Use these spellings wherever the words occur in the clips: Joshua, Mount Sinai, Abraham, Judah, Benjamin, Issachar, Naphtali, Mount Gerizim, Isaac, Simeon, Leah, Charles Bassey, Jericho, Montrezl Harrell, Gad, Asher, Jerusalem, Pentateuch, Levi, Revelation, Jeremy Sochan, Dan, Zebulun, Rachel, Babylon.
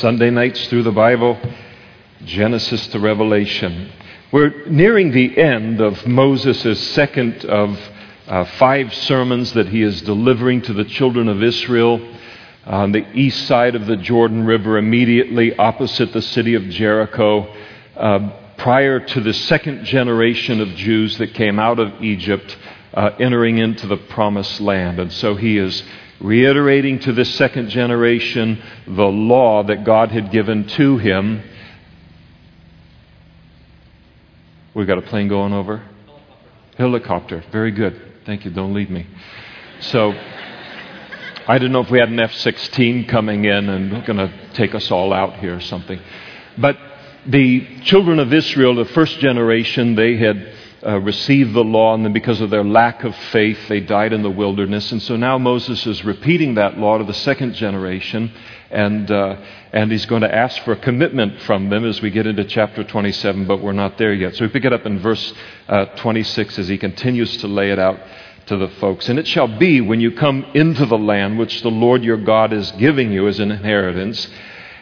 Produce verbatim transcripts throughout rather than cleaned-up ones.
Sunday nights through the Bible, Genesis to Revelation. We're nearing the end of Moses' second of uh, five sermons that he is delivering to the children of Israel on the east side of the Jordan River, immediately opposite the city of Jericho, uh, prior to the second generation of Jews that came out of Egypt, uh, entering into the promised land. And so he is reiterating to this second generation the law that God had given to him. We've got a plane going over? Helicopter. Helicopter. Very good. Thank you. Don't leave me. So, I don't know if we had an F sixteen coming in and going to take us all out here or something. But the children of Israel, the first generation, they had Uh, received the law, and then because of their lack of faith, they died in the wilderness. And so now Moses is repeating that law to the second generation, and uh, and he's going to ask for a commitment from them as we get into chapter twenty-seven, but we're not there yet. So we pick it up in verse uh, twenty-six as he continues to lay it out to the folks. And it shall be when you come into the land which the Lord your God is giving you as an inheritance,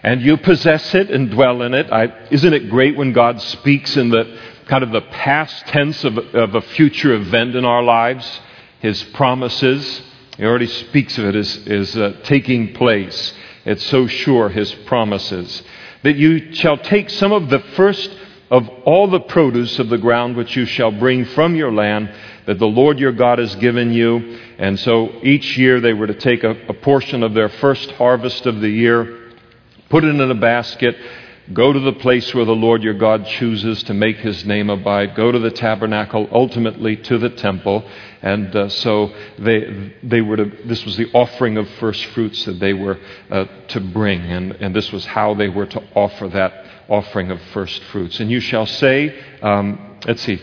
and you possess it and dwell in it. I, isn't it great when God speaks in the kind of the past tense of, of a future event in our lives? His promises, he already speaks of it as, as uh, taking place. It's so sure, his promises. That you shall take some of the first of all the produce of the ground which you shall bring from your land, that the Lord your God has given you. And so each year they were to take a, a portion of their first harvest of the year, put it in a basket, go to the place where the Lord your God chooses to make his name abide. Go to the tabernacle, ultimately to the temple. And uh, so they they were to, this was the offering of first fruits that they were uh, to bring. And, and this was how they were to offer that offering of first fruits. And you shall say, um, let's see,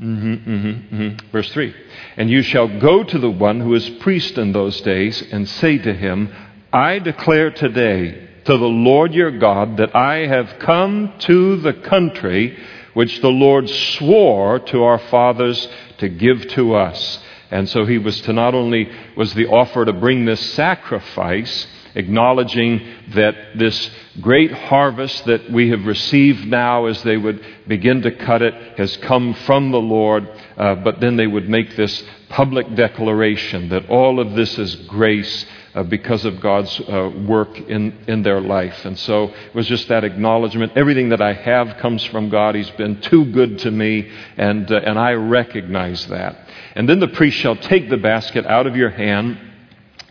mm-hmm, mm-hmm, mm-hmm. verse three. And you shall go to the one who is priest in those days and say to him, I declare today to the Lord your God that I have come to the country which the Lord swore to our fathers to give to us. And so he was to not only was the offer to bring this sacrifice, acknowledging that this great harvest that we have received now as they would begin to cut it has come from the Lord, uh, but then they would make this public declaration that all of this is grace uh, because of God's uh, work in, in their life. And so it was just that acknowledgement. Everything that I have comes from God. He's been too good to me, and uh, and I recognize that. And then the priest shall take the basket out of your hand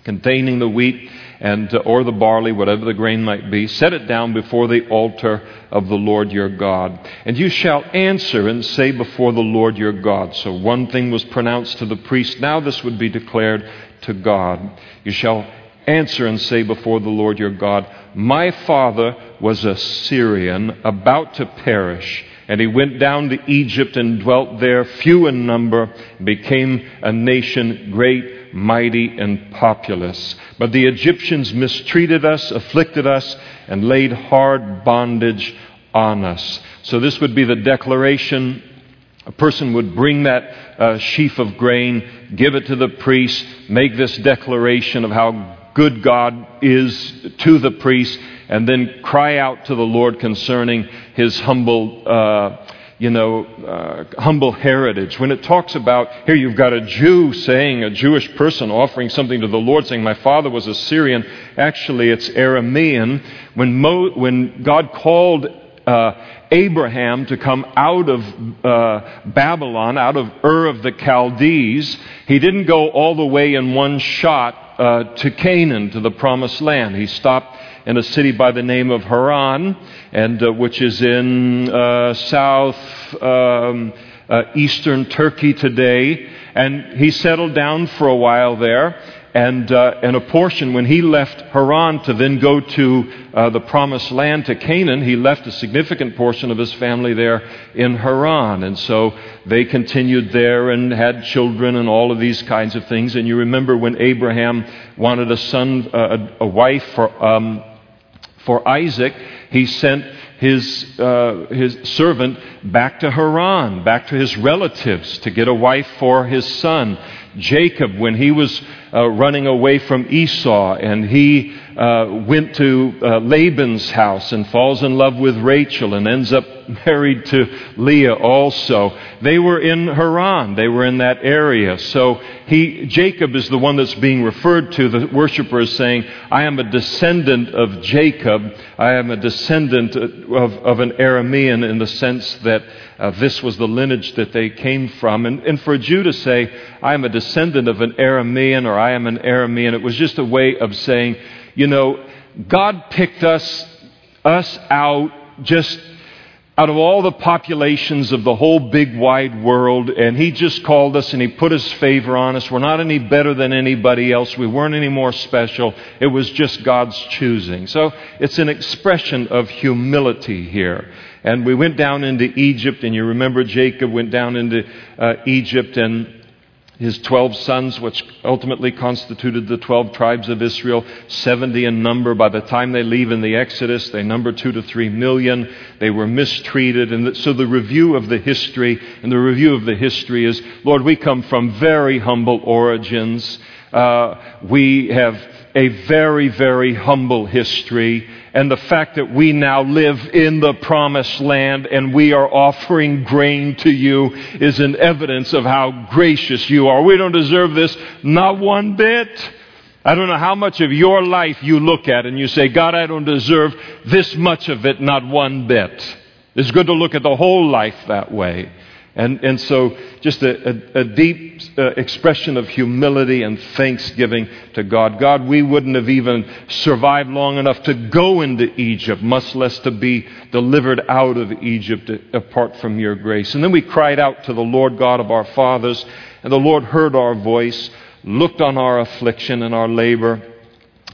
containing the wheat and uh, or the barley, whatever the grain might be, set it down before the altar of the Lord your God. And you shall answer and say before the Lord your God. So one thing was pronounced to the priest, now this would be declared to God. You shall answer and say before the Lord your God, my father was a Syrian about to perish, and he went down to Egypt and dwelt there, few in number, became a nation great, mighty, and populous. But the Egyptians mistreated us, afflicted us, and laid hard bondage on us. So this would be the declaration. A person would bring that uh, sheaf of grain, give it to the priest, make this declaration of how good God is to the priest, and then cry out to the Lord concerning his humble uh you know, uh, humble heritage. When it talks about, here you've got a Jew saying, a Jewish person offering something to the Lord, saying, my father was a Syrian. Actually, it's Aramean. When Mo, when God called uh, Abraham to come out of uh, Babylon, out of Ur of the Chaldees, he didn't go all the way in one shot uh, to Canaan, to the promised land. He stopped in a city by the name of Haran, and uh, which is in uh, south um, uh, eastern Turkey today. And he settled down for a while there. And uh, and a portion, when he left Haran to then go to uh, the promised land, to Canaan, he left a significant portion of his family there in Haran. And so they continued there and had children and all of these kinds of things. And you remember when Abraham wanted a son, uh, a, a wife for um For Isaac, he sent his uh, his servant back to Haran, back to his relatives, to get a wife for his son. Jacob, when he was uh, running away from Esau, and he uh, went to uh, Laban's house and falls in love with Rachel and ends up married to Leah also. They were in Haran. They were in that area. So he, Jacob is the one that's being referred to. The worshiper is saying, I am a descendant of Jacob. I am a descendant of, of an Aramean, in the sense that uh, this was the lineage that they came from. And, and for a Jew to say, I am a descendant of an Aramean, or I am an Aramean, it was just a way of saying, you know, God picked us, us out just out of all the populations of the whole big wide world, and he just called us and he put his favor on us. We're not any better than anybody else. We weren't any more special. It was just God's choosing. So it's an expression of humility here. And we went down into Egypt, and you remember Jacob went down into uh, Egypt and his twelve sons, which ultimately constituted the twelve tribes of Israel, seventy in number. By the time they leave in the Exodus, they number two to three million. They were mistreated. And so the review of the history, and the review of the history is, Lord, we come from very humble origins. Uh, we have a very, very humble history. And the fact that we now live in the promised land and we are offering grain to you is an evidence of how gracious you are. We don't deserve this, not one bit. I don't know how much of your life you look at and you say, God, I don't deserve this much of it, not one bit. It's good to look at the whole life that way. And and so just a, a, a deep uh, expression of humility and thanksgiving to God. God, we wouldn't have even survived long enough to go into Egypt, much less to be delivered out of Egypt apart from your grace. And then we cried out to the Lord God of our fathers, and the Lord heard our voice, looked on our affliction and our labor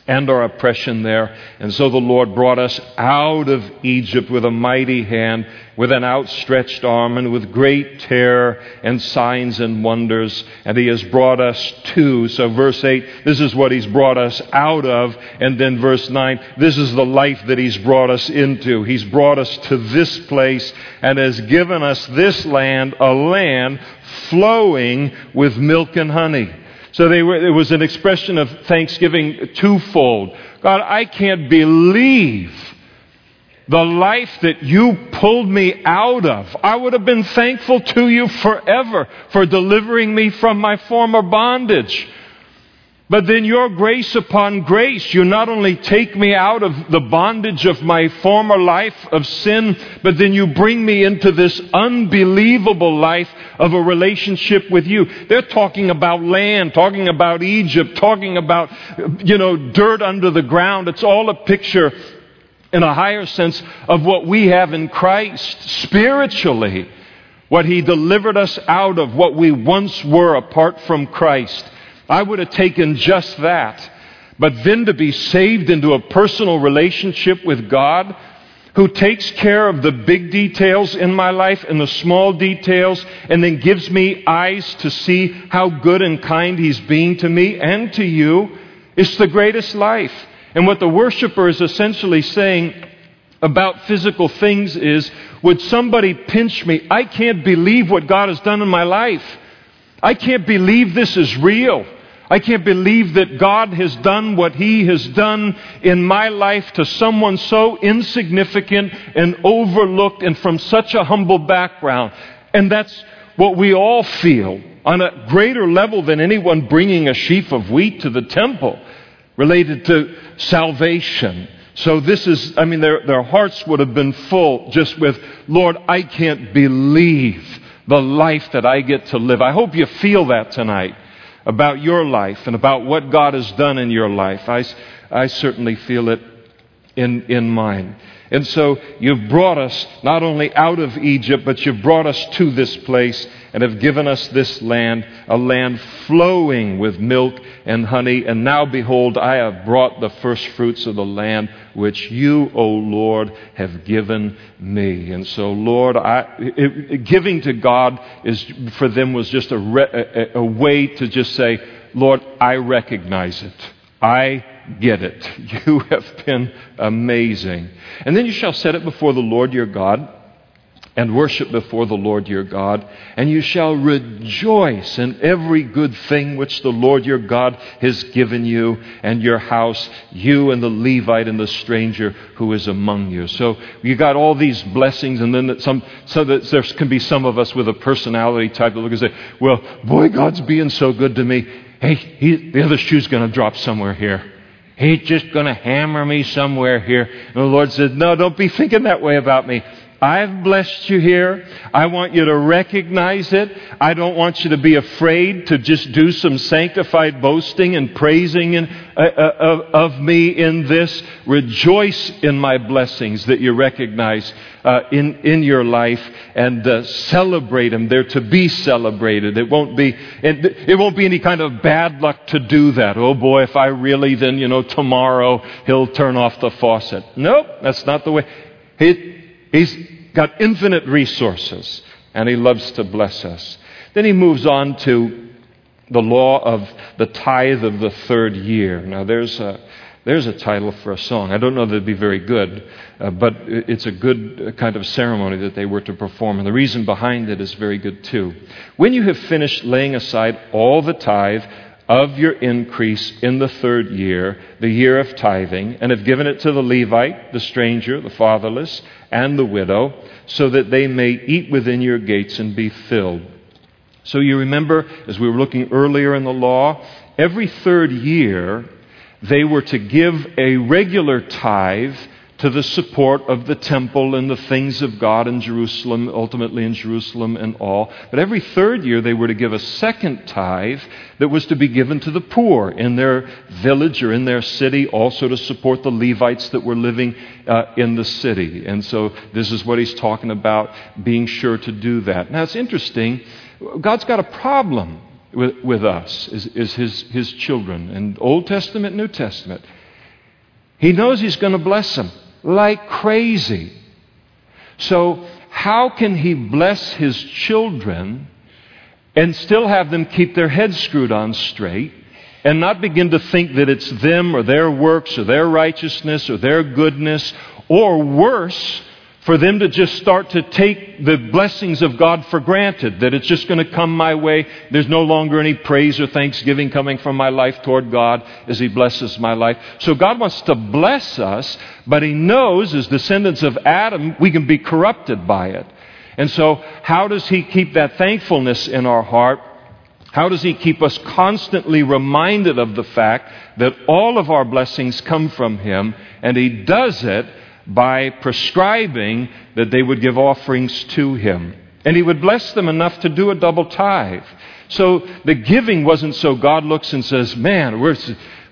and our oppression there. And so the Lord brought us out of Egypt with a mighty hand, with an outstretched arm, and with great terror and signs and wonders. And he has brought us to. So verse eight, this is what he's brought us out of. And then verse nine, this is the life that he's brought us into. He's brought us to this place and has given us this land, a land flowing with milk and honey. So they were, it was an expression of thanksgiving twofold. God, I can't believe the life that you pulled me out of. I would have been thankful to you forever for delivering me from my former bondage. But then your grace upon grace, you not only take me out of the bondage of my former life of sin, but then you bring me into this unbelievable life of a relationship with you. They're talking about land, talking about Egypt, talking about, you know, dirt under the ground. It's all a picture in a higher sense of what we have in Christ spiritually, what he delivered us out of, what we once were apart from Christ. I would have taken just that. But then to be saved into a personal relationship with God, who takes care of the big details in my life and the small details, and then gives me eyes to see how good and kind he's being to me and to you, it's the greatest life. And what the worshiper is essentially saying about physical things is, would somebody pinch me? I can't believe what God has done in my life. I can't believe this is real. I can't believe that God has done what he has done in my life to someone so insignificant and overlooked and from such a humble background. And that's what we all feel on a greater level than anyone bringing a sheaf of wheat to the temple related to salvation. So this is, I mean, their, their hearts would have been full just with, Lord, I can't believe the life that I get to live. I hope you feel that tonight about your life and about what God has done in your life. I, I certainly feel it in, in mine. And so you've brought us not only out of Egypt, but you've brought us to this place and have given us this land, a land flowing with milk and honey. And now, behold, I have brought the first fruits of the land, which you, O Lord, have given me. And so, Lord, I, it, it, giving to God is for them was just a, re, a, a way to just say, Lord, I recognize it. I get it. You have been amazing. And then you shall set it before the Lord your God and worship before the Lord your God, and you shall rejoice in every good thing which the Lord your God has given you and your house, you and the Levite and the stranger who is among you. So you got all these blessings, and then some, so that there can be some of us with a personality type that look and say, well, boy, God's being so good to me. Hey, he, the other shoe's going to drop somewhere here. He's just going to hammer me somewhere here. And the Lord said, no, don't be thinking that way about me. I've blessed you here. I want you to recognize it. I don't want you to be afraid to just do some sanctified boasting and praising in, uh, uh, of me in this. Rejoice in my blessings that you recognize uh, in, in your life, and uh, celebrate them. They're to be celebrated. It won't be it won't be any kind of bad luck to do that. Oh boy, if I really, then, you know, tomorrow he'll turn off the faucet. Nope, that's not the way. It, He's got infinite resources, and he loves to bless us. Then he moves on to the law of the tithe of the third year. Now, there's a, there's a title for a song. I don't know that it'd be very good, uh, but it's a good kind of ceremony that they were to perform. And the reason behind it is very good, too. When you have finished laying aside all the tithe of your increase in the third year, the year of tithing, and have given it to the Levite, the stranger, the fatherless, and the widow, so that they may eat within your gates and be filled. So you remember, as we were looking earlier in the law, every third year they were to give a regular tithe to the support of the temple and the things of God in Jerusalem, ultimately in Jerusalem and all. But every third year they were to give a second tithe that was to be given to the poor in their village or in their city, also to support the Levites that were living uh, in the city. And so this is what he's talking about, being sure to do that. Now it's interesting, God's got a problem with, with us, is, is his, his children, in Old Testament, New Testament. He knows he's going to bless them like crazy. So how can he bless his children and still have them keep their heads screwed on straight and not begin to think that it's them or their works or their righteousness or their goodness, or worse, for them to just start to take the blessings of God for granted, that it's just going to come my way. There's no longer any praise or thanksgiving coming from my life toward God as he blesses my life. So God wants to bless us, but he knows as descendants of Adam, we can be corrupted by it. And so how does he keep that thankfulness in our heart? How does he keep us constantly reminded of the fact that all of our blessings come from him? And he does it by prescribing that they would give offerings to him. And he would bless them enough to do a double tithe. So the giving wasn't so God looks and says, man, we're,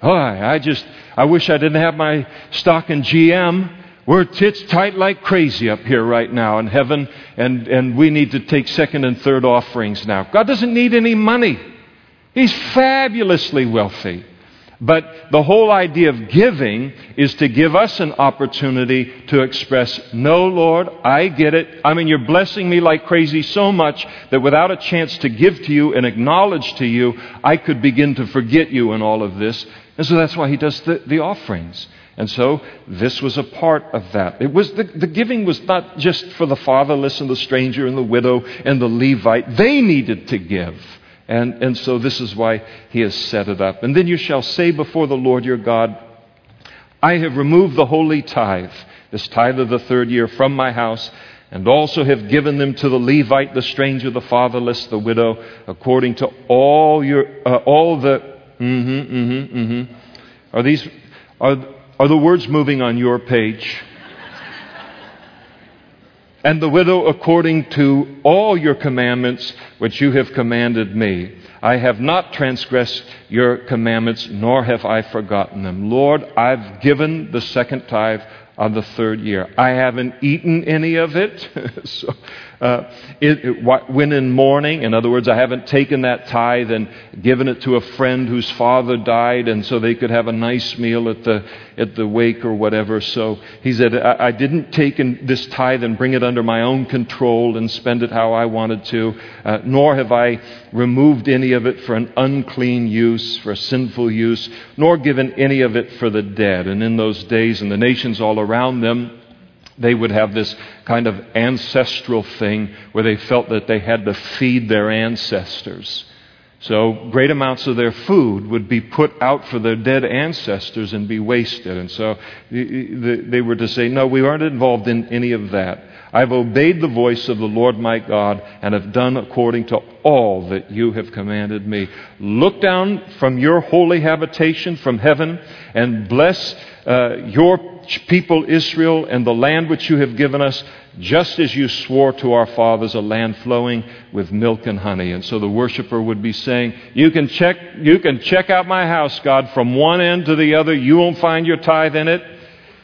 oh, I just, I wish I didn't have my stock in G M. We're tits tight like crazy up here right now in heaven, and, and we need to take second and third offerings now. God doesn't need any money. He's fabulously wealthy. But the whole idea of giving is to give us an opportunity to express, no, Lord, I get it. I mean, you're blessing me like crazy so much that without a chance to give to you and acknowledge to you, I could begin to forget you in all of this. And so that's why he does the, the offerings. And so this was a part of that. It was the, the giving was not just for the fatherless and the stranger and the widow and the Levite. They needed to give. And, and so this is why he has set it up. And then you shall say before the Lord your God, I have removed the holy tithe, this tithe of the third year, from my house, and also have given them to the Levite, the stranger, the fatherless, the widow, according to all your uh, all the. Mm-hmm, mm-hmm, mm-hmm. Are these are are the words moving on your page? And the widow according to all your commandments which you have commanded me. I have not transgressed your commandments, nor have I forgotten them. Lord, I've given the second tithe on the third year. I haven't eaten any of it. so, uh, it, it when in mourning, in other words, I haven't taken that tithe and given it to a friend whose father died, and so they could have a nice meal at the at the wake or whatever. So he said, I, I didn't take in this tithe and bring it under my own control and spend it how I wanted to, uh, nor have I removed any of it for an unclean use, for a sinful use, nor given any of it for the dead. And in those days, and the nations all around them, They would have this kind of ancestral thing where they felt that they had to feed their ancestors. So great amounts of their food would be put out for their dead ancestors and be wasted. And so they were to say, no, we aren't involved in any of that. I've obeyed the voice of the Lord my God and have done according to all that you have commanded me. Look down from your holy habitation from heaven and bless uh, your people Israel and the land which you have given us, just as you swore to our fathers, a land flowing with milk and honey. And so the worshiper would be saying, you can check, you can check out my house, God, from one end to the other. You won't find your tithe in it.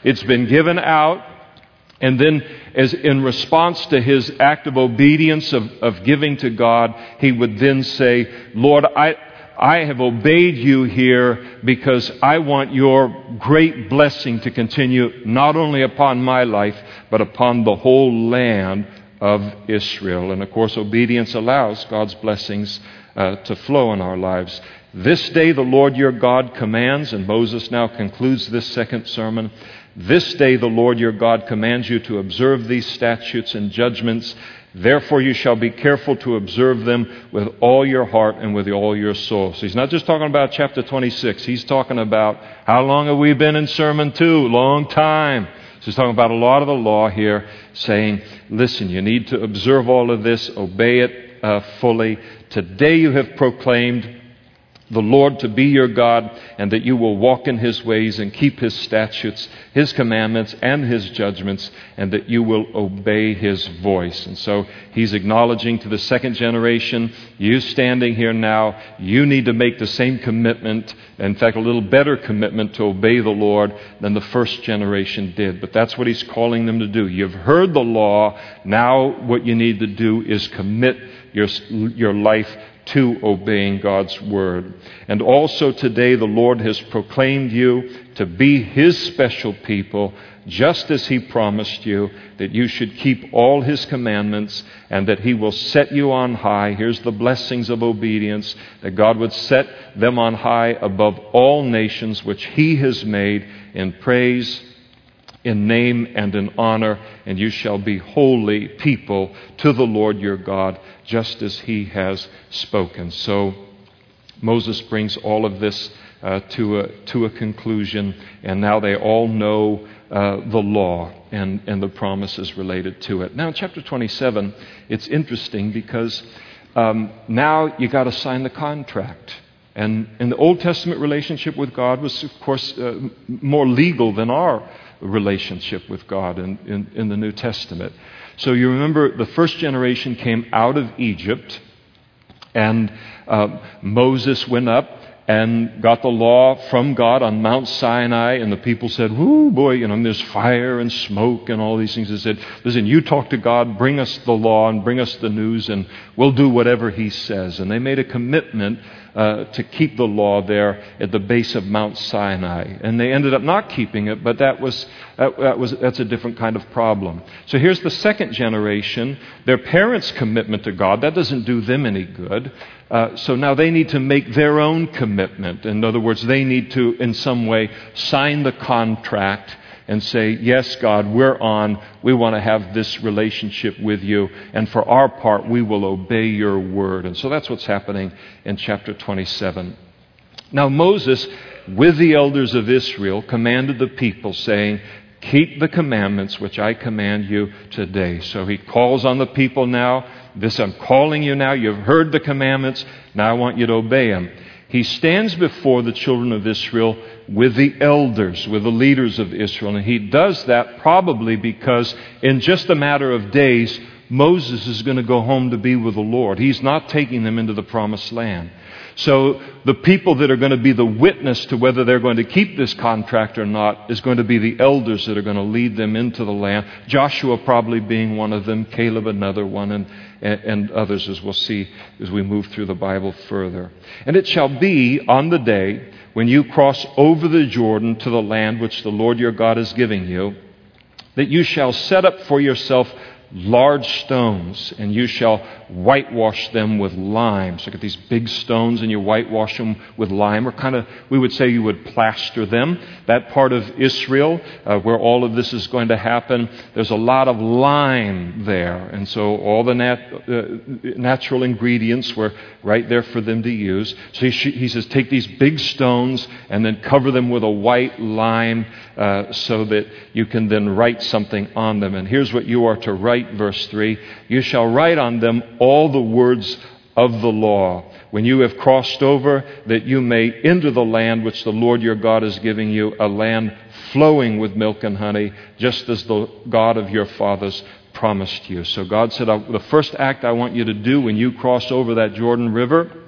It's been given out. And then as in response to his act of obedience of, of giving to God, he would then say, Lord, I, I have obeyed you here because I want your great blessing to continue not only upon my life, but upon the whole land of Israel. And of course, obedience allows God's blessings uh, to flow in our lives. This day the Lord your God commands, and Moses now concludes this second sermon, this day the Lord your God commands you to observe these statutes and judgments. Therefore you shall be careful to observe them with all your heart and with all your soul. So he's not just talking about chapter twenty-six. He's talking about how long have we been in sermon two? Long time. So he's talking about a lot of the law here, saying, listen, you need to observe all of this, obey it uh, fully. Today you have proclaimed the Lord to be your God, and that you will walk in his ways and keep his statutes, his commandments, and his judgments, and that you will obey his voice. And so he's acknowledging to the second generation, you standing here now, you need to make the same commitment, in fact, a little better commitment to obey the Lord than the first generation did. But that's what he's calling them to do. You've heard the law. Now what you need to do is commit your, your life to obeying God's word. And also today the Lord has proclaimed you to be his special people, just as he promised you, that you should keep all his commandments and that he will set you on high. Here's the blessings of obedience, that God would set them on high above all nations which he has made, in praise, in name, and in honor, and you shall be holy people to the Lord your God, just as he has spoken. So Moses brings all of this uh, to a, to a conclusion, and now they all know uh, the law and, and the promises related to it. Now in chapter twenty-seven, it's interesting because um, now you got to sign the contract. And, and the Old Testament relationship with God was, of course, uh, more legal than our relationship with God in, in, in the New Testament. So you remember the first generation came out of Egypt, and uh, Moses went up and got the law from God on Mount Sinai, and the people said, whoo, boy, you know, there's fire and smoke and all these things. They said, listen, you talk to God, bring us the law and bring us the news, and we'll do whatever he says. And they made a commitment uh, to keep the law there at the base of Mount Sinai. And they ended up not keeping it, but that was that, that was that's a different kind of problem. So here's the second generation, their parents' commitment to God. That doesn't do them any good. Uh, so now they need to make their own commitment. In other words, they need to, in some way, sign the contract and say, yes, God, we're on. We want to have this relationship with you. And for our part, we will obey your word. And so that's what's happening in chapter twenty-seven. Now Moses, with the elders of Israel, commanded the people, saying, keep the commandments which I command you today. So he calls on the people now. This I'm calling you now. You've heard the commandments. Now I want you to obey them. He stands before the children of Israel with the elders, with the leaders of Israel. And he does that probably because in just a matter of days, Moses is going to go home to be with the Lord. He's not taking them into the promised land. So the people that are going to be the witness to whether they're going to keep this contract or not is going to be the elders that are going to lead them into the land. Joshua probably being one of them, Caleb another one, and, and others, as we'll see as we move through the Bible further. And it shall be on the day when you cross over the Jordan to the land which the Lord your God is giving you, that you shall set up for yourself large stones, and you shall whitewash them with lime. So you get these big stones and you whitewash them with lime, or kind of, we would say you would plaster them. That part of Israel, uh, where all of this is going to happen, there's a lot of lime there. And so all the nat- uh, natural ingredients were right there for them to use. So he, sh- he says, take these big stones and then cover them with a white lime uh, so that you can then write something on them. And here's what you are to write. Verse three, you shall write on them all the words of the law when you have crossed over, that you may enter the land which the Lord your God is giving you, a land flowing with milk and honey, just as the God of your fathers promised you. So God said, the first act I want you to do when you cross over that Jordan River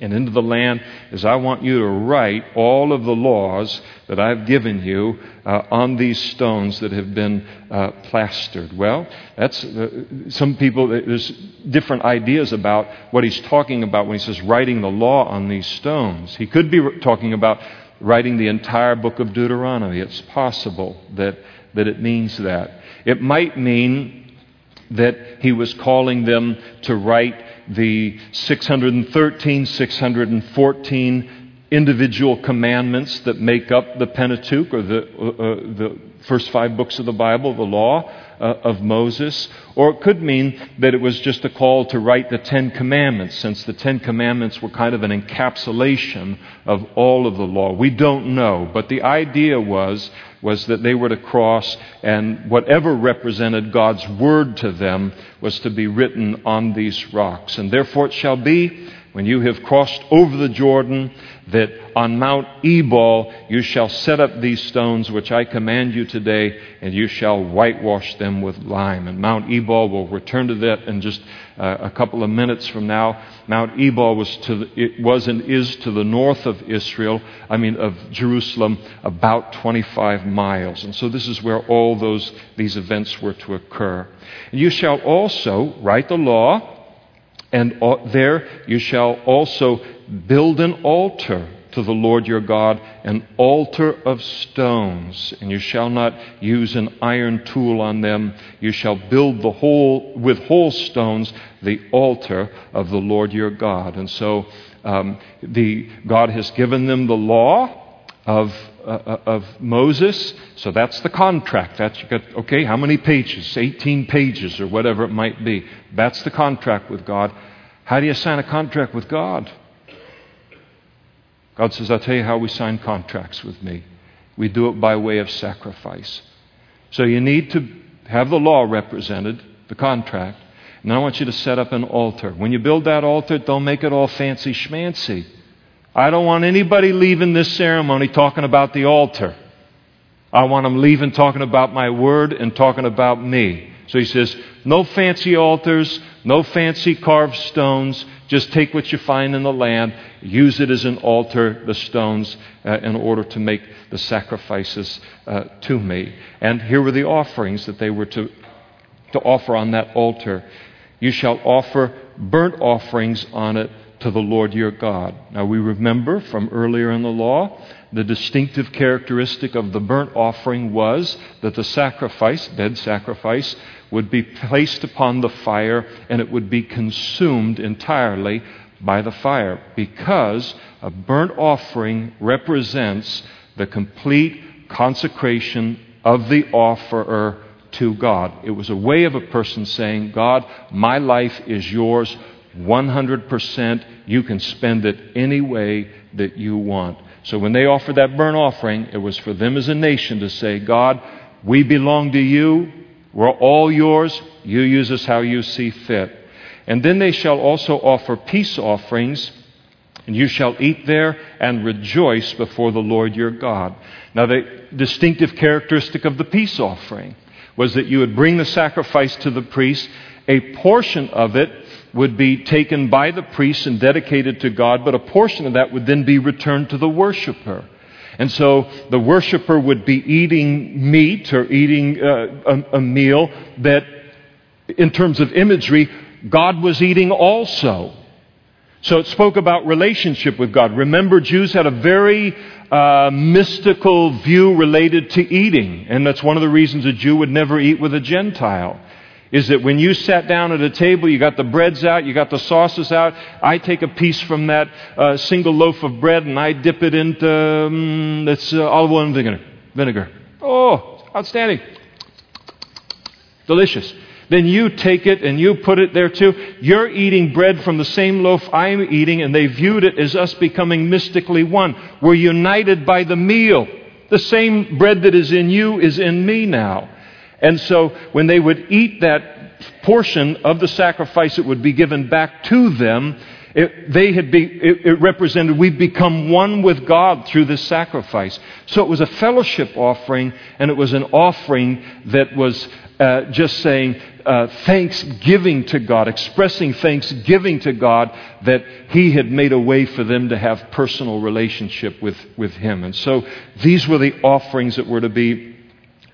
and into the land is I want you to write all of the laws that I've given you uh, on these stones that have been uh, plastered. Well, that's uh, some people, there's different ideas about what he's talking about when he says writing the law on these stones. He could be talking about writing the entire book of Deuteronomy. It's possible that, that it means that. It might mean that he was calling them to write the six hundred thirteen, six hundred fourteen individual commandments that make up the Pentateuch, or the, uh, the first five books of the Bible, the law uh, of Moses. Or it could mean that it was just a call to write the Ten Commandments, since the Ten Commandments were kind of an encapsulation of all of the law. We don't know, but the idea was was that they were to cross, and whatever represented God's word to them was to be written on these rocks. And therefore it shall be, when you have crossed over the Jordan, that on Mount Ebal you shall set up these stones which I command you today, and you shall whitewash them with lime. And Mount Ebal, we'll return to that in just uh, a couple of minutes from now. Mount Ebal was to the, it was and is to the north of Israel, I mean of Jerusalem, about twenty-five miles. And so this is where all those these events were to occur. And you shall also write the law, and there you shall also build an altar to the Lord your God, an altar of stones. And you shall not use an iron tool on them. You shall build the whole with whole stones the altar of the Lord your God. And so um, the God has given them the law Of, uh, of Moses. So that's the contract. That's you got, okay, how many pages? eighteen pages or whatever it might be. That's the contract with God. How do you sign a contract with God? God says, I'll tell you how we sign contracts with me. We do it by way of sacrifice. So you need to have the law represented, the contract, and I want you to set up an altar. When you build that altar, don't make it all fancy schmancy. I don't want anybody leaving this ceremony talking about the altar. I want them leaving talking about my word and talking about me. So he says, no fancy altars, no fancy carved stones. Just take what you find in the land, use it as an altar, the stones, uh, in order to make the sacrifices uh, to me. And here were the offerings that they were to, to offer on that altar. You shall offer burnt offerings on it to the Lord your God. Now we remember from earlier in the law, the distinctive characteristic of the burnt offering was that the sacrifice, dead sacrifice, would be placed upon the fire and it would be consumed entirely by the fire, because a burnt offering represents the complete consecration of the offerer to God. It was a way of a person saying, God, my life is yours one hundred percent. You can spend it any way that you want. So when they offered that burnt offering, it was for them as a nation to say, God, we belong to you. We're all yours. You use us how you see fit. And then they shall also offer peace offerings, and you shall eat there and rejoice before the Lord your God. Now, the distinctive characteristic of the peace offering was that you would bring the sacrifice to the priest. A portion of it would be taken by the priest and dedicated to God, but a portion of that would then be returned to the worshiper. And so the worshiper would be eating meat or eating uh, a, a meal that, in terms of imagery, God was eating also. So it spoke about relationship with God. Remember, Jews had a very uh, mystical view related to eating, and that's one of the reasons a Jew would never eat with a Gentile. is that when you sat down at a table, you got the breads out, you got the sauces out, I take a piece from that uh, single loaf of bread and I dip it into um, it's, uh, olive oil and vinegar. Oh, outstanding. Delicious. Then you take it and you put it there too. You're eating bread from the same loaf I'm eating, and they viewed it as us becoming mystically one. We're united by the meal. The same bread that is in you is in me now. And so when they would eat that portion of the sacrifice that would be given back to them, it, they had be, it, it represented we've become one with God through this sacrifice. So it was a fellowship offering, and it was an offering that was uh, just saying uh, thanksgiving to God, expressing thanksgiving to God that He had made a way for them to have personal relationship with, with Him. And so these were the offerings that were to be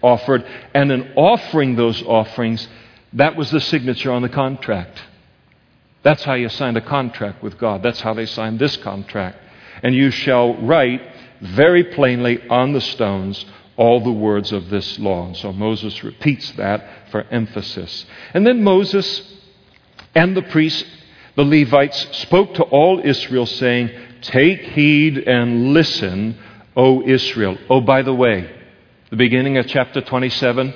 offered. And in offering those offerings, that was the signature on the contract. That's how you signed a contract with God. That's how they signed this contract. And you shall write very plainly on the stones all the words of this law. And so Moses repeats that for emphasis. And then Moses and the priests, the Levites, spoke to all Israel, saying, "Take heed and listen, O Israel." Oh, by the way, the beginning of chapter twenty-seven,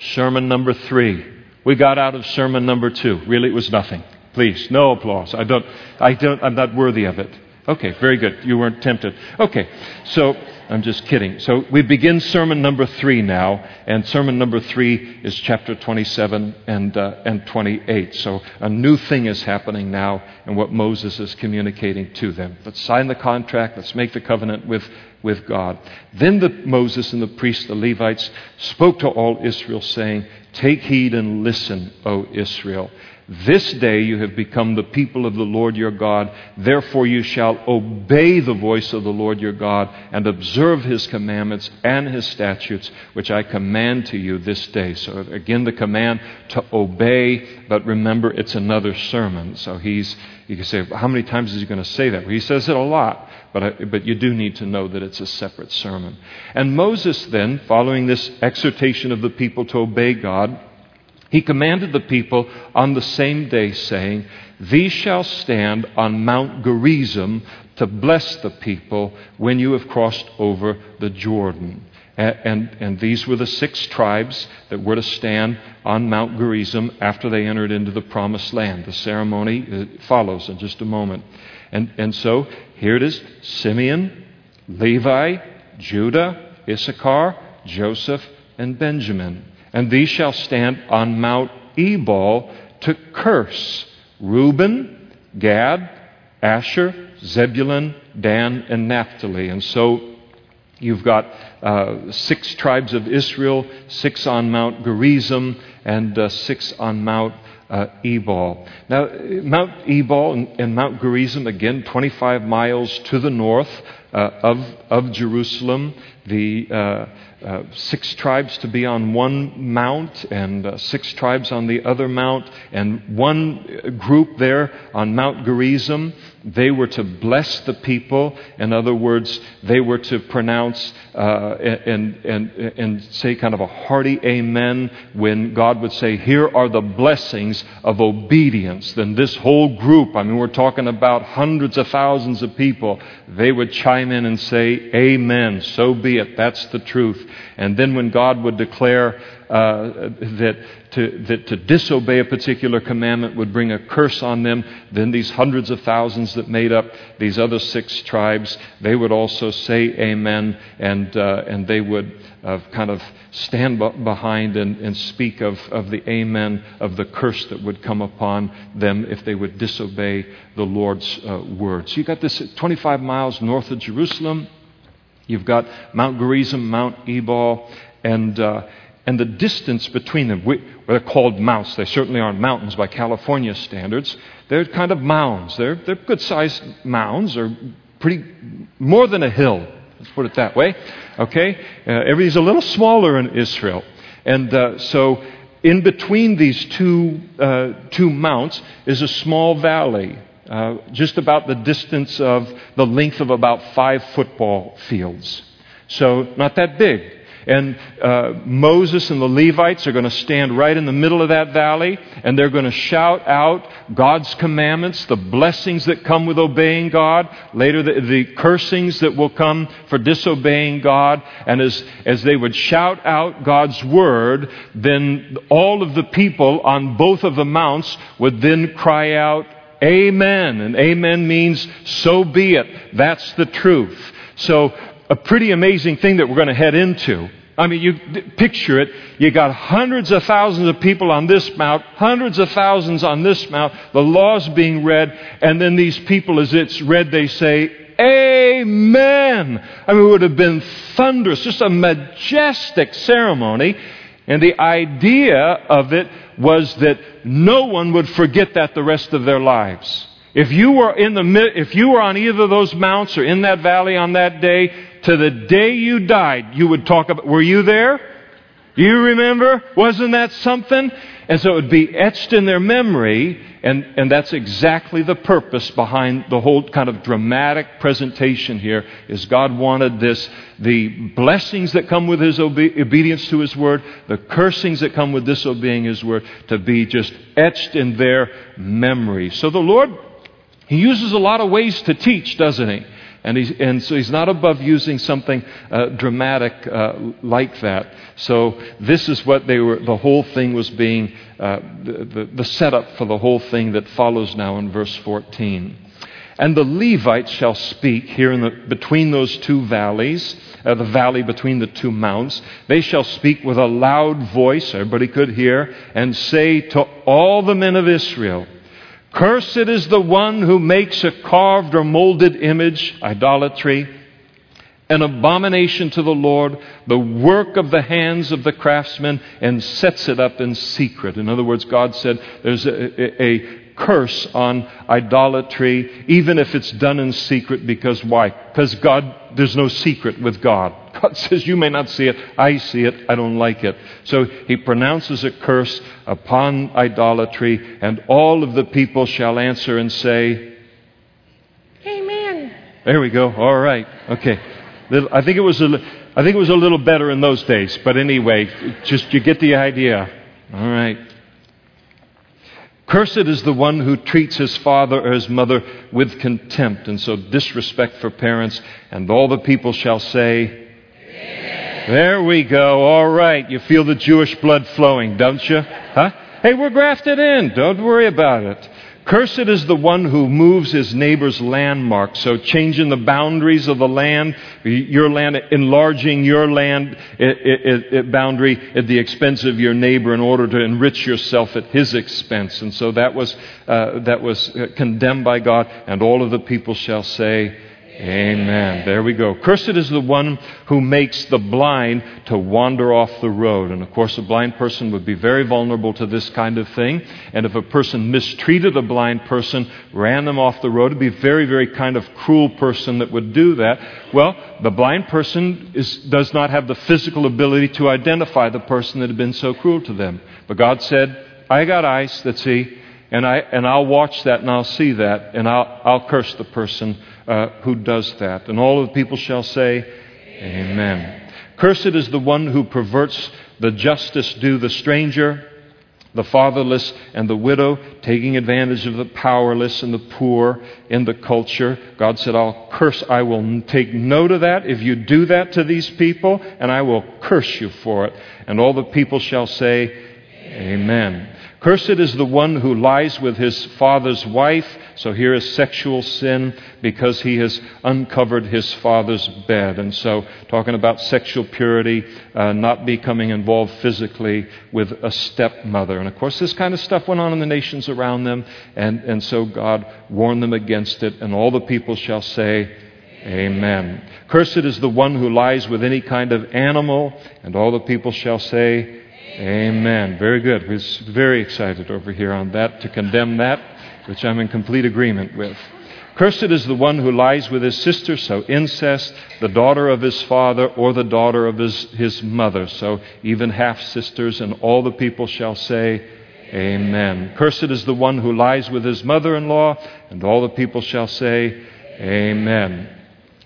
sermon number three. We got out of sermon number two. Really, it was nothing. Please, no applause. I don't, I don't, I'm not worthy of it. Okay, very good. You weren't tempted. Okay, so I'm just kidding. So we begin sermon number three now, and sermon number three is chapter twenty-seven and uh, and twenty-eight. So a new thing is happening now in what Moses is communicating to them. Let's sign the contract. Let's make the covenant with, with God. Then the Moses and the priests, the Levites, spoke to all Israel, saying, "Take heed and listen, O Israel. This day you have become the people of the Lord your God. Therefore you shall obey the voice of the Lord your God and observe His commandments and His statutes, which I command to you this day." So again, the command to obey, but remember, it's another sermon. So he's, you can say, how many times is he going to say that? Well, he says it a lot, but, I, but you do need to know that it's a separate sermon. And Moses then, following this exhortation of the people to obey God, he commanded the people on the same day, saying, "These shall stand on Mount Gerizim to bless the people when you have crossed over the Jordan." And, and, and these were the six tribes that were to stand on Mount Gerizim after they entered into the Promised Land. The ceremony follows in just a moment. And, and so here it is: Simeon, Levi, Judah, Issachar, Joseph, and Benjamin. "And these shall stand on Mount Ebal to curse Reuben, Gad, Asher, Zebulun, Dan, and Naphtali." And so you've got uh, six tribes of Israel, six on Mount Gerizim, and uh, six on Mount uh, Ebal. Now, Mount Ebal and, and Mount Gerizim, again, twenty-five miles to the north uh, of, of Jerusalem. The uh, Uh, six tribes to be on one mount and uh, six tribes on the other mount, and one group there on Mount Gerizim, they were to bless the people. In other words, they were to pronounce uh, and, and, and say kind of a hearty amen when God would say, "Here are the blessings of obedience." Then this whole group, I mean, we're talking about hundreds of thousands of people, they would chime in and say, "Amen, so be it, that's the truth." And then when God would declare uh, that, to, that to disobey a particular commandment would bring a curse on them, then these hundreds of thousands that made up these other six tribes, they would also say amen, and uh, and they would uh, kind of stand b- behind and, and speak of, of the amen of the curse that would come upon them if they would disobey the Lord's uh, word. So you got this twenty-five miles north of Jerusalem. You've got Mount Gerizim, Mount Ebal, and uh, and the distance between them. We, they're called mounts. They certainly aren't mountains by California standards. They're kind of mounds. They're they're good-sized mounds. They're pretty more than a hill. Let's put it that way. Okay, uh, everything's a little smaller in Israel, and uh, so in between these two uh, two mounts is a small valley. Uh, just about the distance of the length of about five football fields. So not that big. And uh, Moses and the Levites are going to stand right in the middle of that valley, and they're going to shout out God's commandments, the blessings that come with obeying God, later the, the cursings that will come for disobeying God. And as, as they would shout out God's word, then all of the people on both of the mounts would then cry out, Amen. And amen means, so be it. That's the truth. So a pretty amazing thing that we're going to head into. I mean, you picture it. You got hundreds of thousands of people on this mount, hundreds of thousands on this mount, the law's being read, and then these people, as it's read, they say, Amen. I mean, it would have been thunderous, just a majestic ceremony. And the idea of it was that no one would forget that the rest of their lives. If you were in the if you were on either of those mounts or in that valley on that day, to the day you died, you would talk about, were you there? Do you remember? Wasn't that something? And so it would be etched in their memory, and, and that's exactly the purpose behind the whole kind of dramatic presentation here, is God wanted this, the blessings that come with His obe- obedience to His Word, the cursings that come with disobeying His Word, to be just etched in their memory. So the Lord, He uses a lot of ways to teach, doesn't He? And, he's, and so He's not above using something uh, dramatic uh, like that. So this is what they were, the whole thing was being, uh, the, the, the setup for the whole thing that follows now in verse fourteen. And the Levites shall speak here in the, between those two valleys, uh, the valley between the two mounts. They shall speak with a loud voice, everybody could hear, and say to all the men of Israel, Cursed is the one who makes a carved or molded image, idolatry, an abomination to the Lord, the work of the hands of the craftsman, and sets it up in secret. In other words, God said there's a, a, a curse on idolatry, even if it's done in secret, because why? Because God, there's no secret with God. God says, you may not see it, I see it, I don't like it. So He pronounces a curse upon idolatry, and all of the people shall answer and say, Amen. There we go. All right. Okay. I think it was a, I think it was a little better in those days, but anyway, just you get the idea. All right. Cursed is the one who treats his father or his mother with contempt, and so disrespect for parents, and all the people shall say, There we go. All right. You feel the Jewish blood flowing, don't you? Huh? Hey, we're grafted in. Don't worry about it. Cursed is the one who moves his neighbor's landmark. So changing the boundaries of the land, your land, enlarging your land it, it, it boundary at the expense of your neighbor in order to enrich yourself at his expense. And so that was uh, that was condemned by God, and all of the people shall say, Amen. There we go. Cursed is the one who makes the blind to wander off the road. And of course, a blind person would be very vulnerable to this kind of thing. And if a person mistreated a blind person, ran them off the road, it would be a very, very kind of cruel person that would do that. Well, the blind person is, does not have the physical ability to identify the person that had been so cruel to them. But God said, I got eyes that see, and, I, and I'll watch that and I'll see that, and I'll, I'll curse the person Uh, who does that. And all of the people shall say, Amen. Amen. Cursed is the one who perverts the justice due the stranger, the fatherless, and the widow, taking advantage of the powerless and the poor in the culture. God said, I'll curse, I will take note of that if you do that to these people, and I will curse you for it. And all the people shall say, Amen. Amen. Cursed is the one who lies with his father's wife. So here is sexual sin, because he has uncovered his father's bed. And so talking about sexual purity, uh, not becoming involved physically with a stepmother. And of course, this kind of stuff went on in the nations around them. And, and so God warned them against it. And all the people shall say, Amen. Amen. Cursed is the one who lies with any kind of animal. And all the people shall say, Amen. Very good. We're very excited over here on that, to condemn that, which I'm in complete agreement with. Cursed is the one who lies with his sister, so incest, the daughter of his father or the daughter of his, his mother, so even half-sisters, and all the people shall say, Amen. Cursed is the one who lies with his mother-in-law, and all the people shall say, Amen.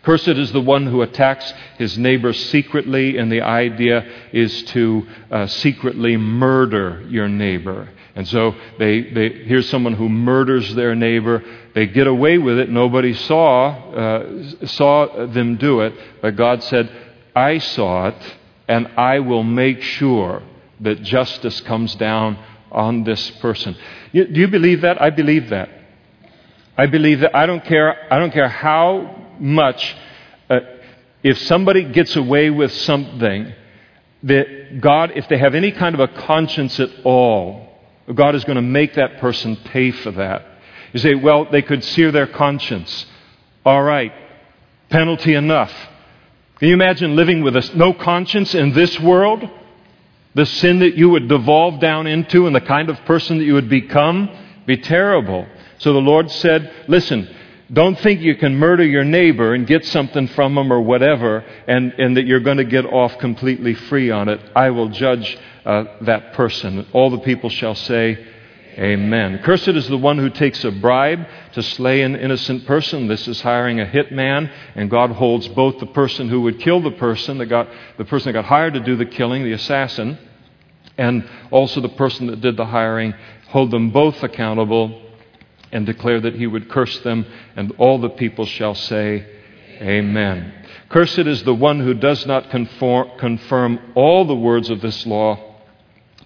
Cursed is the one who attacks his neighbor secretly, and the idea is to uh, secretly murder your neighbor. And so they, they here's someone who murders their neighbor. They get away with it. Nobody saw uh, saw them do it, but God said, I saw it, and I will make sure that justice comes down on this person. You, do you believe that? I believe that. I believe that. I don't care. I don't care how much. Uh, if somebody gets away with something, that God, if they have any kind of a conscience at all, God is going to make that person pay for that. You say, well, they could sear their conscience. All right, penalty enough. Can you imagine living with a, no conscience in this world? The sin that you would devolve down into and the kind of person that you would become be terrible. So the Lord said, listen, don't think you can murder your neighbor and get something from him or whatever, and, and that you're going to get off completely free on it. I will judge uh, that person. All the people shall say, Amen. Cursed is the one who takes a bribe to slay an innocent person. This is hiring a hitman, and God holds both the person who would kill the person, that got, the person that got hired to do the killing, the assassin, and also the person that did the hiring, hold them both accountable and declare that he would curse them, and all the people shall say, Amen. Cursed is the one who does not conform, confirm all the words of this law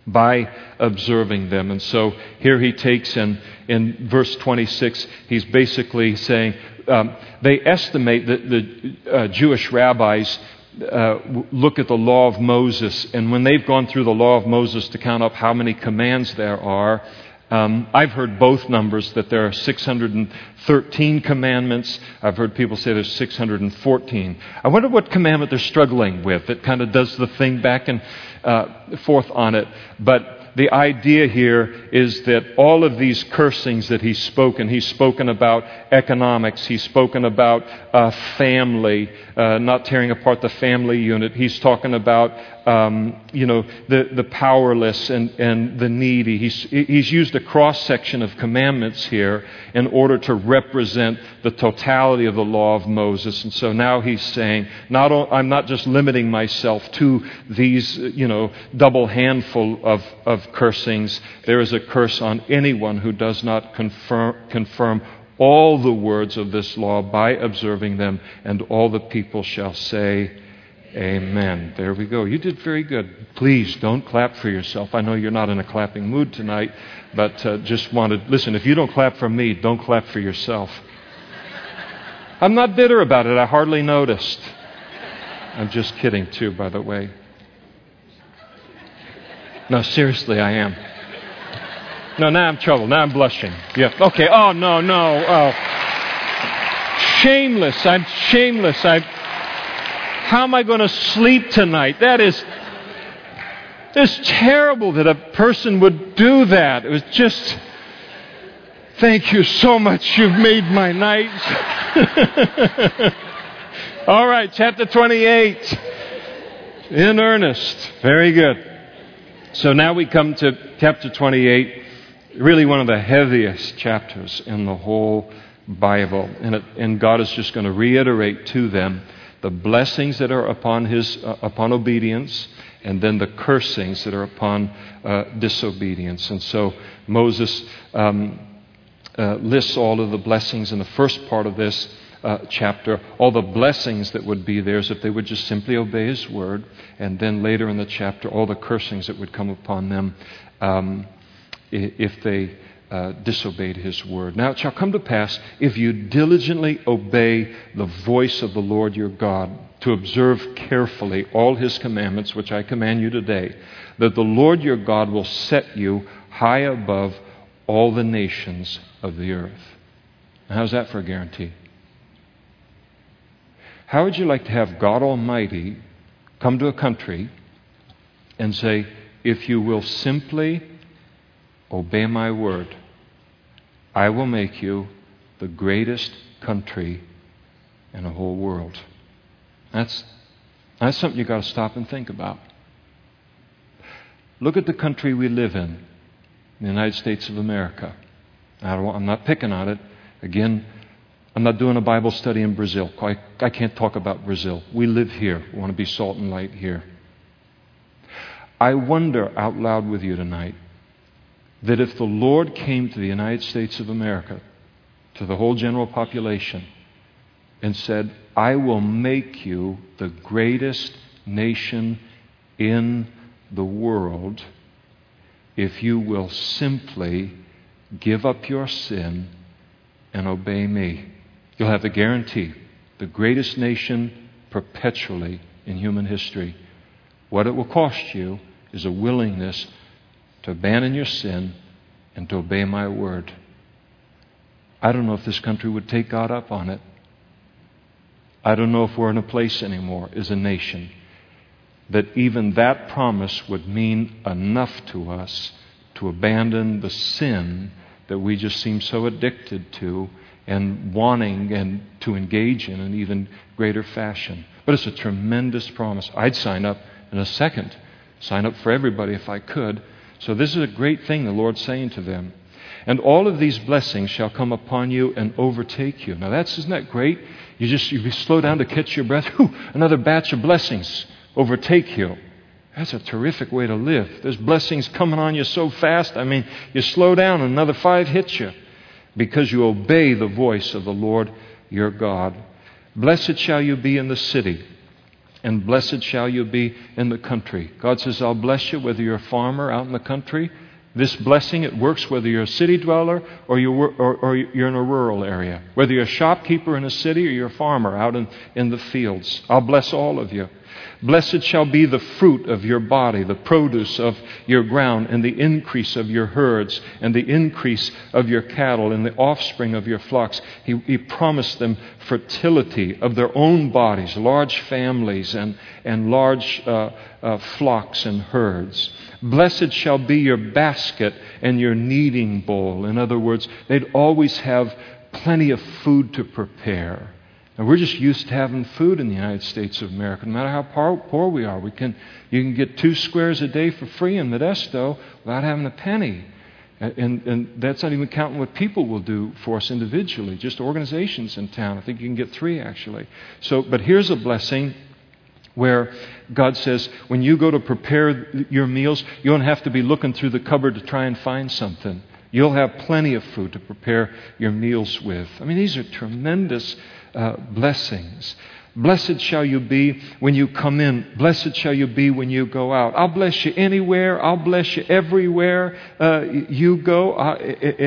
by observing them. And so here he takes, and in verse twenty-six, he's basically saying, um, they estimate that the uh, Jewish rabbis uh, look at the law of Moses, and when they've gone through the law of Moses to count up how many commands there are, Um, I've heard both numbers, that there are six hundred thirteen commandments. I've heard people say there's six hundred fourteen. I wonder what commandment they're struggling with that kind of does the thing back and uh, forth on it. But the idea here is that all of these cursings that he's spoken, he's spoken about economics, he's spoken about uh, family, uh, not tearing apart the family unit. He's talking about Um, you know, the, the powerless and, and the needy. He's, he's used a cross-section of commandments here in order to represent the totality of the law of Moses. And so now he's saying, not o- I'm not just limiting myself to these, you know, double handful of, of cursings. There is a curse on anyone who does not confirm, confirm all the words of this law by observing them, and all the people shall say, Amen. There we go. You did very good. Please don't clap for yourself. I know you're not in a clapping mood tonight, but uh, just wanted, listen, if you don't clap for me, don't clap for yourself. I'm not bitter about it. I hardly noticed. I'm just kidding too, by the way. No, seriously, I am. No, now I'm troubled. Now I'm blushing. Yeah. Okay. Oh, no, no. Oh. Shameless. I'm shameless. I'm How am I going to sleep tonight? That is, it's terrible that a person would do that. It was just, thank you so much. You've made my night. All right, chapter twenty-eight. In earnest. Very good. So now we come to chapter twenty-eight, really one of the heaviest chapters in the whole Bible. And, it, and God is just going to reiterate to them the blessings that are upon his uh, upon obedience, and then the cursings that are upon uh, disobedience. And so Moses um, uh, lists all of the blessings in the first part of this uh, chapter, all the blessings that would be theirs if they would just simply obey his word, and then later in the chapter, all the cursings that would come upon them um, if they Uh, disobeyed his word. Now it shall come to pass, if you diligently obey the voice of the Lord your God, to observe carefully all his commandments, which I command you today, that the Lord your God will set you high above all the nations of the earth. Now, how's that for a guarantee? How would you like to have God Almighty come to a country and say, if you will simply obey my word, I will make you the greatest country in the whole world? That's that's something you've got to stop and think about. Look at the country we live in, the United States of America. I don't, I'm not picking on it. Again, I'm not doing a Bible study in Brazil. I, I can't talk about Brazil. We live here. We want to be salt and light here. I wonder out loud with you tonight that if the Lord came to the United States of America, to the whole general population, and said, I will make you the greatest nation in the world if you will simply give up your sin and obey me. You'll have the guarantee, the greatest nation perpetually in human history. What it will cost you is a willingness to abandon your sin and to obey my word. I don't know if this country would take God up on it. I don't know if we're in a place anymore as a nation that even that promise would mean enough to us to abandon the sin that we just seem so addicted to and wanting and to engage in an even greater fashion. But it's a tremendous promise. I'd sign up in a second, sign up for everybody if I could. So this is a great thing the Lord's saying to them. And all of these blessings shall come upon you and overtake you. Now that's, isn't that great? You just you slow down to catch your breath. Whew, another batch of blessings overtake you. That's a terrific way to live. There's blessings coming on you so fast. I mean, you slow down and another five hits you because you obey the voice of the Lord your God. Blessed shall you be in the city, and blessed shall you be in the country. God says, I'll bless you whether you're a farmer out in the country. This blessing, it works whether you're a city dweller or you're, or, or you're in a rural area. Whether you're a shopkeeper in a city or you're a farmer out in, in the fields. I'll bless all of you. Blessed shall be the fruit of your body, the produce of your ground, and the increase of your herds, and the increase of your cattle, and the offspring of your flocks. He, he promised them fertility of their own bodies, large families and, and large uh, uh, flocks and herds. Blessed shall be your basket and your kneading bowl. In other words, they'd always have plenty of food to prepare. And we're just used to having food in the United States of America. No matter how poor, poor we are, we can you can get two squares a day for free in Modesto without having a penny. And, and, and that's not even counting what people will do for us individually, just organizations in town. I think you can get three, actually. So, but here's a blessing where God says, when you go to prepare your meals, you don't have to be looking through the cupboard to try and find something. You'll have plenty of food to prepare your meals with. I mean, these are tremendous Uh, blessings. Blessed shall you be when you come in. Blessed shall you be when you go out. I'll bless you anywhere. I'll bless you everywhere uh, you go. I,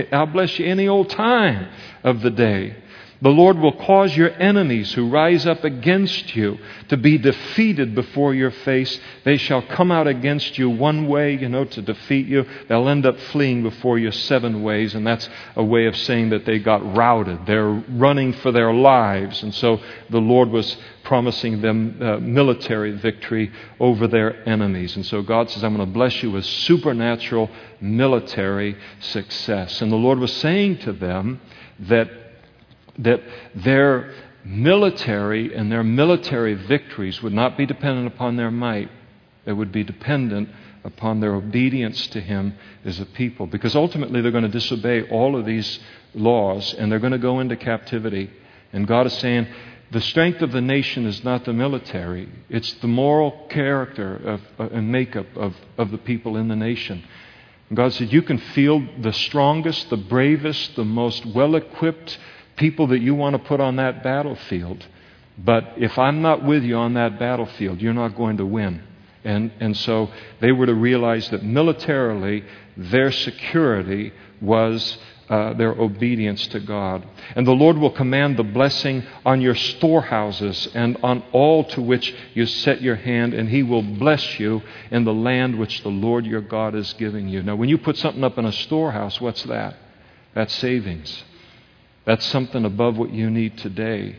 I, I'll bless you any old time of the day. The Lord will cause your enemies who rise up against you to be defeated before your face. They shall come out against you one way, you know, to defeat you. They'll end up fleeing before you seven ways. And that's a way of saying that they got routed. They're running for their lives. And so the Lord was promising them uh, military victory over their enemies. And so God says, I'm going to bless you with supernatural military success. And the Lord was saying to them that that their military and their military victories would not be dependent upon their might. They would be dependent upon their obedience to Him as a people. Because ultimately they're going to disobey all of these laws and they're going to go into captivity. And God is saying, the strength of the nation is not the military. It's the moral character of, uh, and makeup of, of the people in the nation. And God said, you can field the strongest, the bravest, the most well-equipped people that you want to put on that battlefield. But if I'm not with you on that battlefield, you're not going to win. And and so they were to realize that militarily their security was uh, their obedience to God. And the Lord will command the blessing on your storehouses and on all to which you set your hand, and He will bless you in the land which the Lord your God is giving you. Now, when you put something up in a storehouse, what's that? That's savings. That's something above what you need today.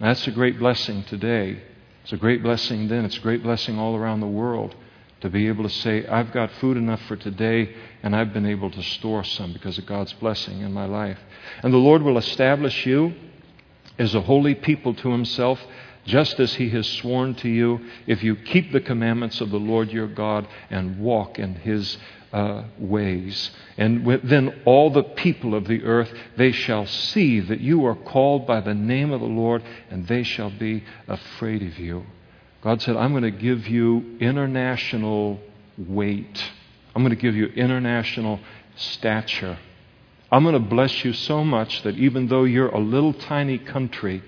That's a great blessing today. It's a great blessing then. It's a great blessing all around the world to be able to say, I've got food enough for today, and I've been able to store some because of God's blessing in my life. And the Lord will establish you as a holy people to Himself, just as he has sworn to you, if you keep the commandments of the Lord your God and walk in his uh, ways. And then all the people of the earth, they shall see that you are called by the name of the Lord, and they shall be afraid of you. God said, I'm going to give you international weight. I'm going to give you international stature. I'm going to bless you so much that even though you're a little tiny country,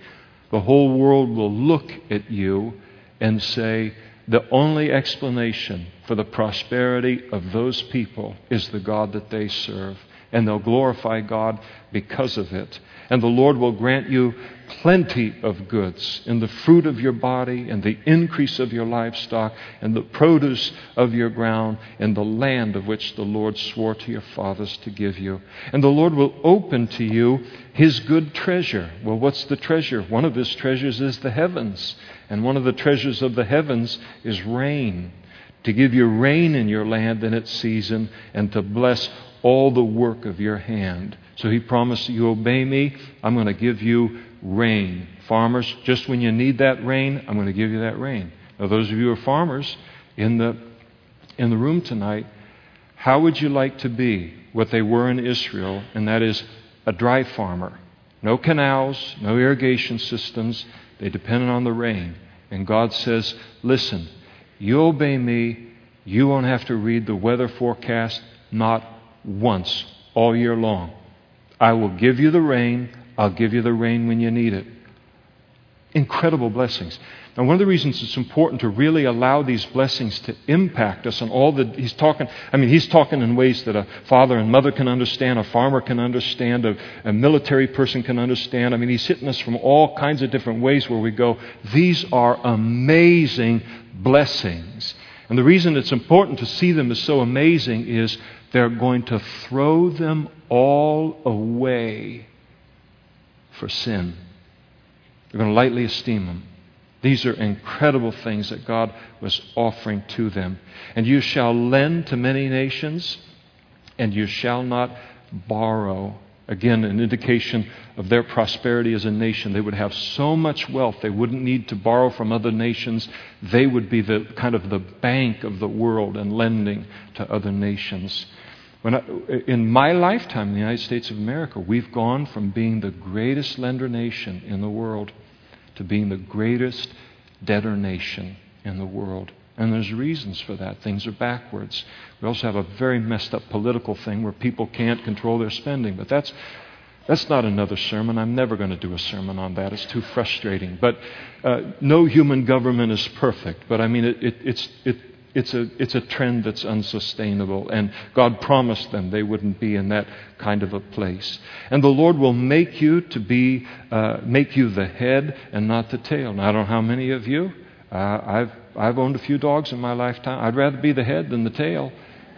the whole world will look at you and say, the only explanation for the prosperity of those people is the God that they serve. And they'll glorify God because of it. And the Lord will grant you plenty of goods in the fruit of your body and the increase of your livestock and the produce of your ground and the land of which the Lord swore to your fathers to give you. And the Lord will open to you his good treasure. Well, what's the treasure? One of his treasures is the heavens. And one of the treasures of the heavens is rain, to give you rain in your land in its season and to bless all the work of your hand. So he promised, you obey me, I'm going to give you rain. Farmers, just when you need that rain, I'm going to give you that rain. Now, those of you who are farmers in the in the room tonight, how would you like to be what they were in Israel, and that is a dry farmer? No canals, no irrigation systems. They depended on the rain. And God says, listen, you obey me, you won't have to read the weather forecast, not once all year long. I will give you the rain. I'll give you the rain when you need it. Incredible blessings. Now, one of the reasons it's important to really allow these blessings to impact us and all the he's talking, I mean, he's talking in ways that a father and mother can understand, a farmer can understand, a, a military person can understand. I mean, he's hitting us from all kinds of different ways where we go, these are amazing blessings. And the reason it's important to see them as so amazing is they're going to throw them all away for sin. They're going to lightly esteem them. These are incredible things that God was offering to them. And you shall lend to many nations, and you shall not borrow. Again, an indication of their prosperity as a nation. They would have so much wealth, they wouldn't need to borrow from other nations. They would be the kind of the bank of the world and lending to other nations. When I, in my lifetime in the United States of America, we've gone from being the greatest lender nation in the world to being the greatest debtor nation in the world. And there's reasons for that. Things are backwards. We also have a very messed up political thing where people can't control their spending. But that's that's not another sermon. I'm never going to do a sermon on that. It's too frustrating. But uh, no human government is perfect. But I mean, it, it, it's it, it's a it's a trend that's unsustainable. And God promised them they wouldn't be in that kind of a place. And the Lord will make you to be uh, make you the head and not the tail. Now, I don't know how many of you. Uh, I've I've owned a few dogs in my lifetime. I'd rather be the head than the tail.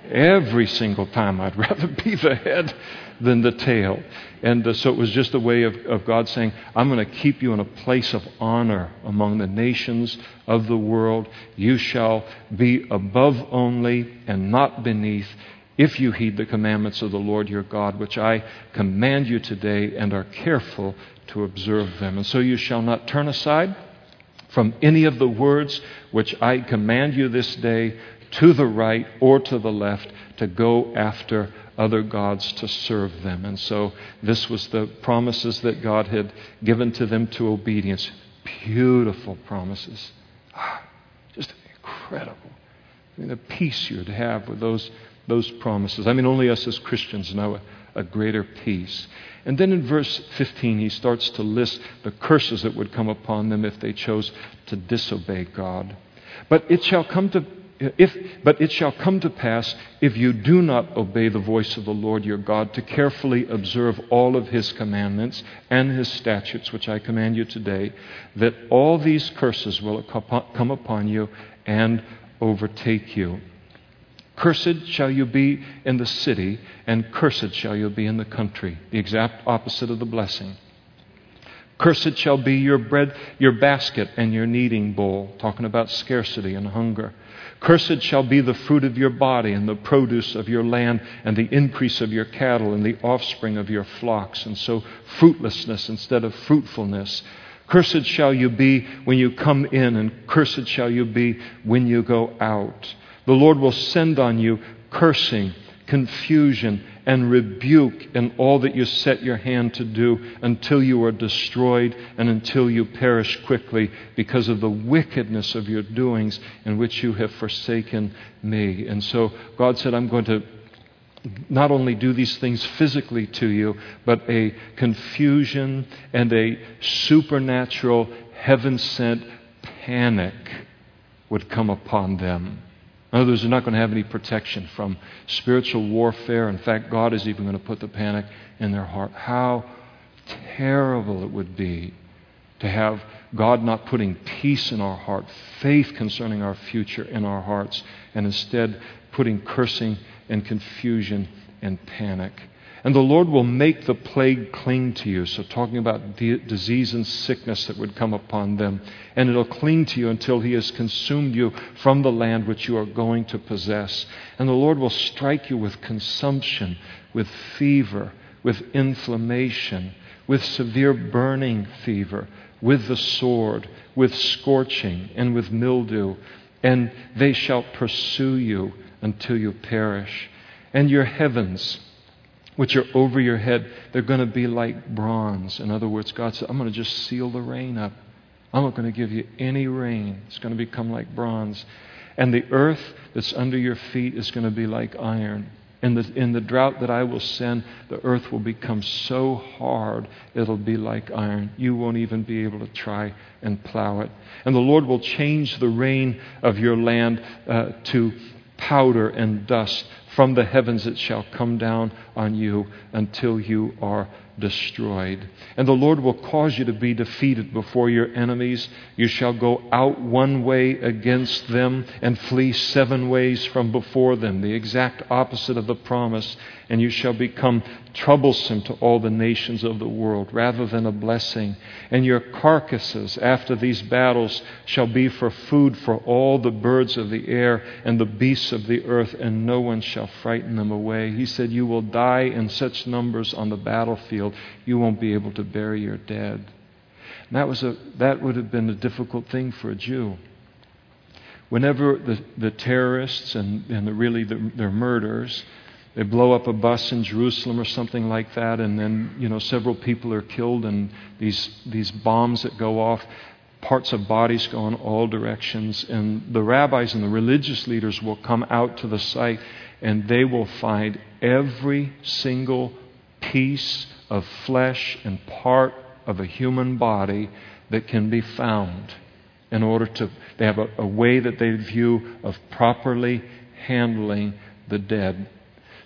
Every single time I'd rather be the head than the tail. And uh, so it was just a way of, of God saying, I'm going to keep you in a place of honor among the nations of the world. You shall be above only and not beneath if you heed the commandments of the Lord your God, which I command you today, and are careful to observe them. And so you shall not turn aside from any of the words which I command you this day, to the right or to the left, to go after other gods to serve them. And so this was the promises that God had given to them to obedience. Beautiful promises. Ah, just incredible. I mean, the peace you'd have with those those promises. I mean, only us as Christians know a greater peace. And then in verse fifteen, he starts to list the curses that would come upon them if they chose to disobey God. But it shall come to if but it shall come to pass if you do not obey the voice of the Lord your God to carefully observe all of his commandments and his statutes, which I command you today, that all these curses will come upon you and overtake you. Cursed shall you be in the city, and cursed shall you be in the country. The exact opposite of the blessing. Cursed shall be your bread, your basket, and your kneading bowl. Talking about scarcity and hunger. Cursed shall be the fruit of your body, and the produce of your land, and the increase of your cattle, and the offspring of your flocks. And so fruitlessness instead of fruitfulness. Cursed shall you be when you come in, and cursed shall you be when you go out. The Lord will send on you cursing, confusion, and rebuke in all that you set your hand to do until you are destroyed and until you perish quickly because of the wickedness of your doings in which you have forsaken me. And so God said, I'm going to not only do these things physically to you, but a confusion and a supernatural, heaven-sent panic would come upon them. In other words, they're not going to have any protection from spiritual warfare. In fact, God is even going to put the panic in their heart. How terrible it would be to have God not putting peace in our heart, faith concerning our future in our hearts, and instead putting cursing and confusion and panic. And the Lord will make the plague cling to you. So talking about d- disease and sickness that would come upon them. And it'll cling to you until he has consumed you from the land which you are going to possess. And the Lord will strike you with consumption, with fever, with inflammation, with severe burning fever, with the sword, with scorching, and with mildew. And they shall pursue you until you perish. And your heavens, which are over your head, they're going to be like bronze. In other words, God said, I'm going to just seal the rain up. I'm not going to give you any rain. It's going to become like bronze. And the earth that's under your feet is going to be like iron. In the, in the drought that I will send, the earth will become so hard, it'll be like iron. You won't even be able to try and plow it. And the Lord will change the rain of your land uh, to powder and dust. From the heavens it shall come down on you until you are destroyed. And the Lord will cause you to be defeated before your enemies. You shall go out one way against them and flee seven ways from before them, the exact opposite of the promise. And you shall become troublesome to all the nations of the world rather than a blessing. And your carcasses after these battles shall be for food for all the birds of the air and the beasts of the earth, and no one shall frighten them away. He said, you will die in such numbers on the battlefield, you won't be able to bury your dead. And that was a, that would have been a difficult thing for a Jew. Whenever the, the terrorists and, and the, really the, their murderers, they blow up a bus in Jerusalem or something like that, and then, you know, several people are killed, and these these bombs that go off, parts of bodies go in all directions, and the rabbis and the religious leaders will come out to the site, and they will find every single piece of flesh and part of a human body that can be found in order to... They have a, a way that they view of properly handling the dead.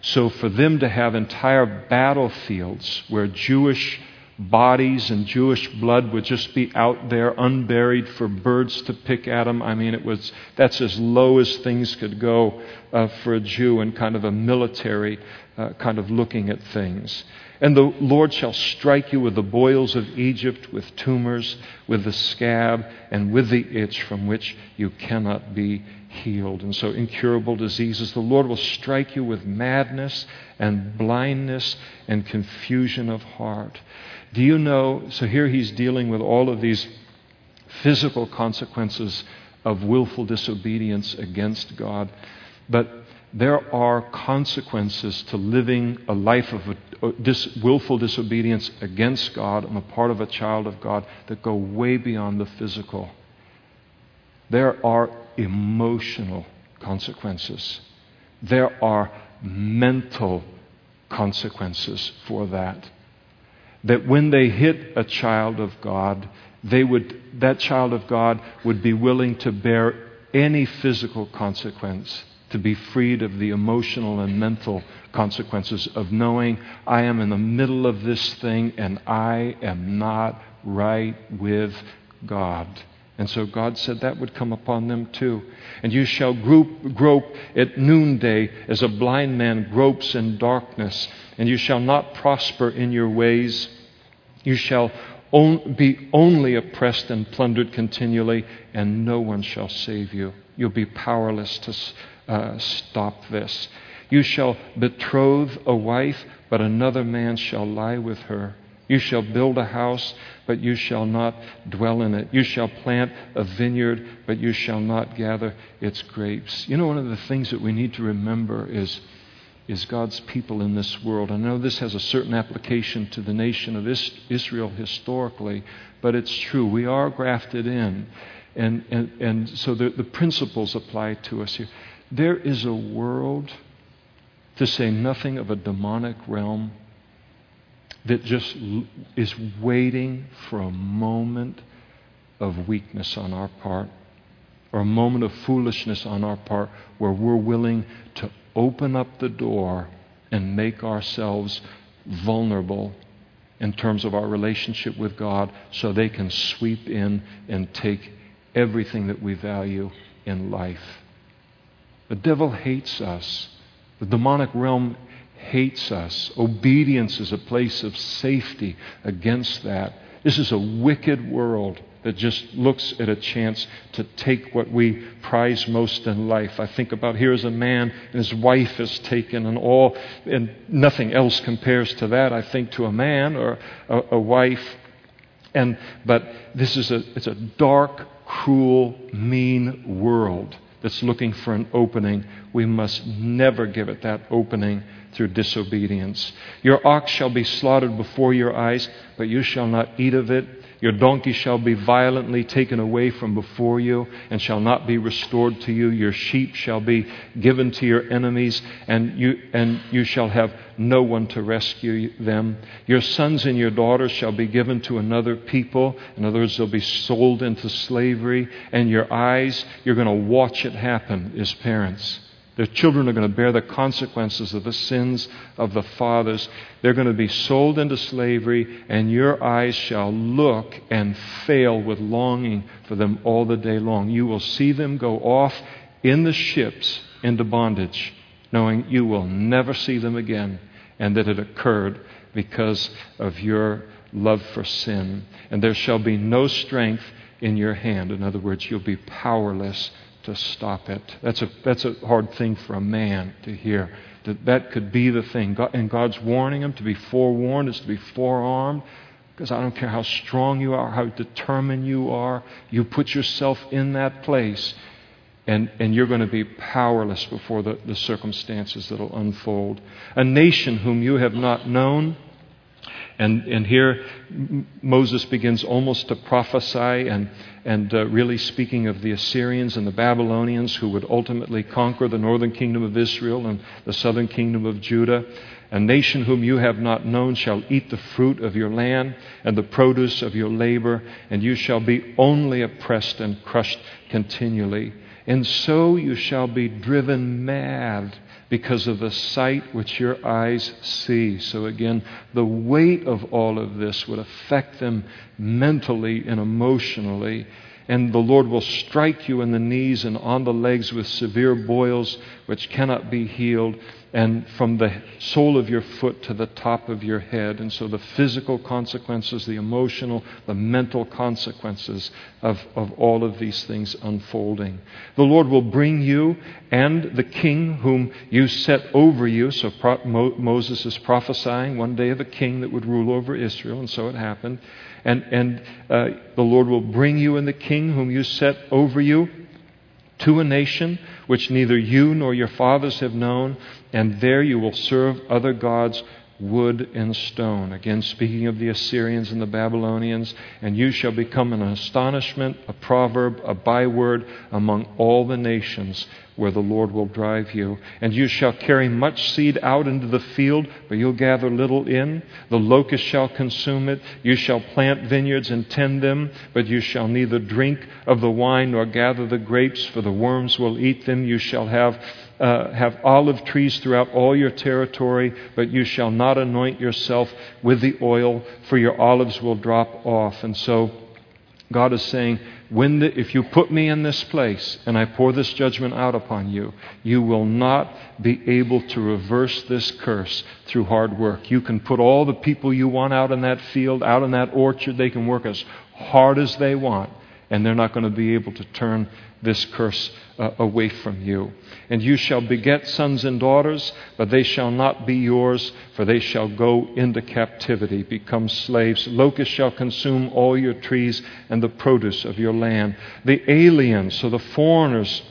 So for them to have entire battlefields where Jewish bodies and Jewish blood would just be out there unburied for birds to pick at them, I mean, it was that's as low as things could go uh, for a Jew in kind of a military uh, kind of looking at things. And the Lord shall strike you with the boils of Egypt, with tumors, with the scab, and with the itch from which you cannot be healed. And so incurable diseases. The Lord will strike you with madness and blindness and confusion of heart. Do you know, so here he's dealing with all of these physical consequences of willful disobedience against God. But there are consequences to living a life of a dis, willful disobedience against God on the part of a child of God that go way beyond the physical. There are emotional consequences. There are mental consequences for that. That when they hit a child of God, they would that child of God would be willing to bear any physical consequence to be freed of the emotional and mental consequences of knowing I am in the middle of this thing and I am not right with God. And so God said that would come upon them too. And you shall group, grope at noonday as a blind man gropes in darkness, and you shall not prosper in your ways. You shall on, be only oppressed and plundered continually, and no one shall save you. You'll be powerless to Uh, stop this. You shall betroth a wife, but another man shall lie with her. You shall build a house, but you shall not dwell in it. You shall plant a vineyard, but you shall not gather its grapes. You know, one of the things that we need to remember is, is God's people in this world. I know this has a certain application to the nation of Israel historically, but it's true. We are grafted in. And, and, and so the, the principles apply to us here. There is a world, to say nothing of a demonic realm, that just is waiting for a moment of weakness on our part, or a moment of foolishness on our part, where we're willing to open up the door and make ourselves vulnerable in terms of our relationship with God, so they can sweep in and take everything that we value in life. The devil hates us. The demonic realm hates us. Obedience is a place of safety against that. This is a wicked world that just looks at a chance to take what we prize most in life. I think about, here is a man and his wife is taken, and all, and nothing else compares to that, I think, to a man or a, a wife. And but this is a it's a dark, cruel, mean world that's looking for an opening. We must never give it that opening through disobedience. Your ox shall be slaughtered before your eyes, but you shall not eat of it. Your donkey shall be violently taken away from before you, and shall not be restored to you. Your sheep shall be given to your enemies, and you and you shall have no one to rescue them. Your sons and your daughters shall be given to another people. In other words, they'll be sold into slavery. And your eyes, you're going to watch it happen as parents. Their children are going to bear the consequences of the sins of the fathers. They're going to be sold into slavery, and your eyes shall look and fail with longing for them all the day long. You will see them go off in the ships into bondage, knowing you will never see them again, and that it occurred because of your love for sin. And there shall be no strength in your hand. In other words, you'll be powerless to stop it. That's a that's a hard thing for a man to hear. That that could be the thing. God, and God's warning him, to be forewarned is to be forearmed. Because I don't care how strong you are, how determined you are, you put yourself in that place, and, and you're going to be powerless before the, the circumstances that will unfold. A nation whom you have not known. And, and here Moses begins almost to prophesy and, and uh, really speaking of the Assyrians and the Babylonians, who would ultimately conquer the northern kingdom of Israel and the southern kingdom of Judah. A nation whom you have not known shall eat the fruit of your land and the produce of your labor, and you shall be only oppressed and crushed continually. And so you shall be driven mad because of the sight which your eyes see. So again, the weight of all of this would affect them mentally and emotionally. And the Lord will strike you in the knees and on the legs with severe boils which cannot be healed, and from the sole of your foot to the top of your head. And so the physical consequences, the emotional, the mental consequences of, of all of these things unfolding. The Lord will bring you and the king whom you set over you. So pro- Mo- Moses is prophesying one day of a king that would rule over Israel, and so it happened. And, and uh, the Lord will bring you and the king whom you set over you to a nation which neither you nor your fathers have known, and there you will serve other gods, wood and stone. Again, speaking of the Assyrians and the Babylonians. And you shall become an astonishment, a proverb, a byword among all the nations where the Lord will drive you. And you shall carry much seed out into the field, but you'll gather little in. The locust shall consume it. You shall plant vineyards and tend them, but you shall neither drink of the wine nor gather the grapes, for the worms will eat them. You shall have Uh, have olive trees throughout all your territory, but you shall not anoint yourself with the oil, for your olives will drop off. And so God is saying, when the, if you put me in this place and I pour this judgment out upon you, you will not be able to reverse this curse through hard work. You can put all the people you want out in that field, out in that orchard. They can work as hard as they want, and they're not going to be able to turn this curse uh, away from you. And you shall beget sons and daughters, but they shall not be yours, for they shall go into captivity, become slaves. Locusts shall consume all your trees and the produce of your land. The aliens, so the foreigners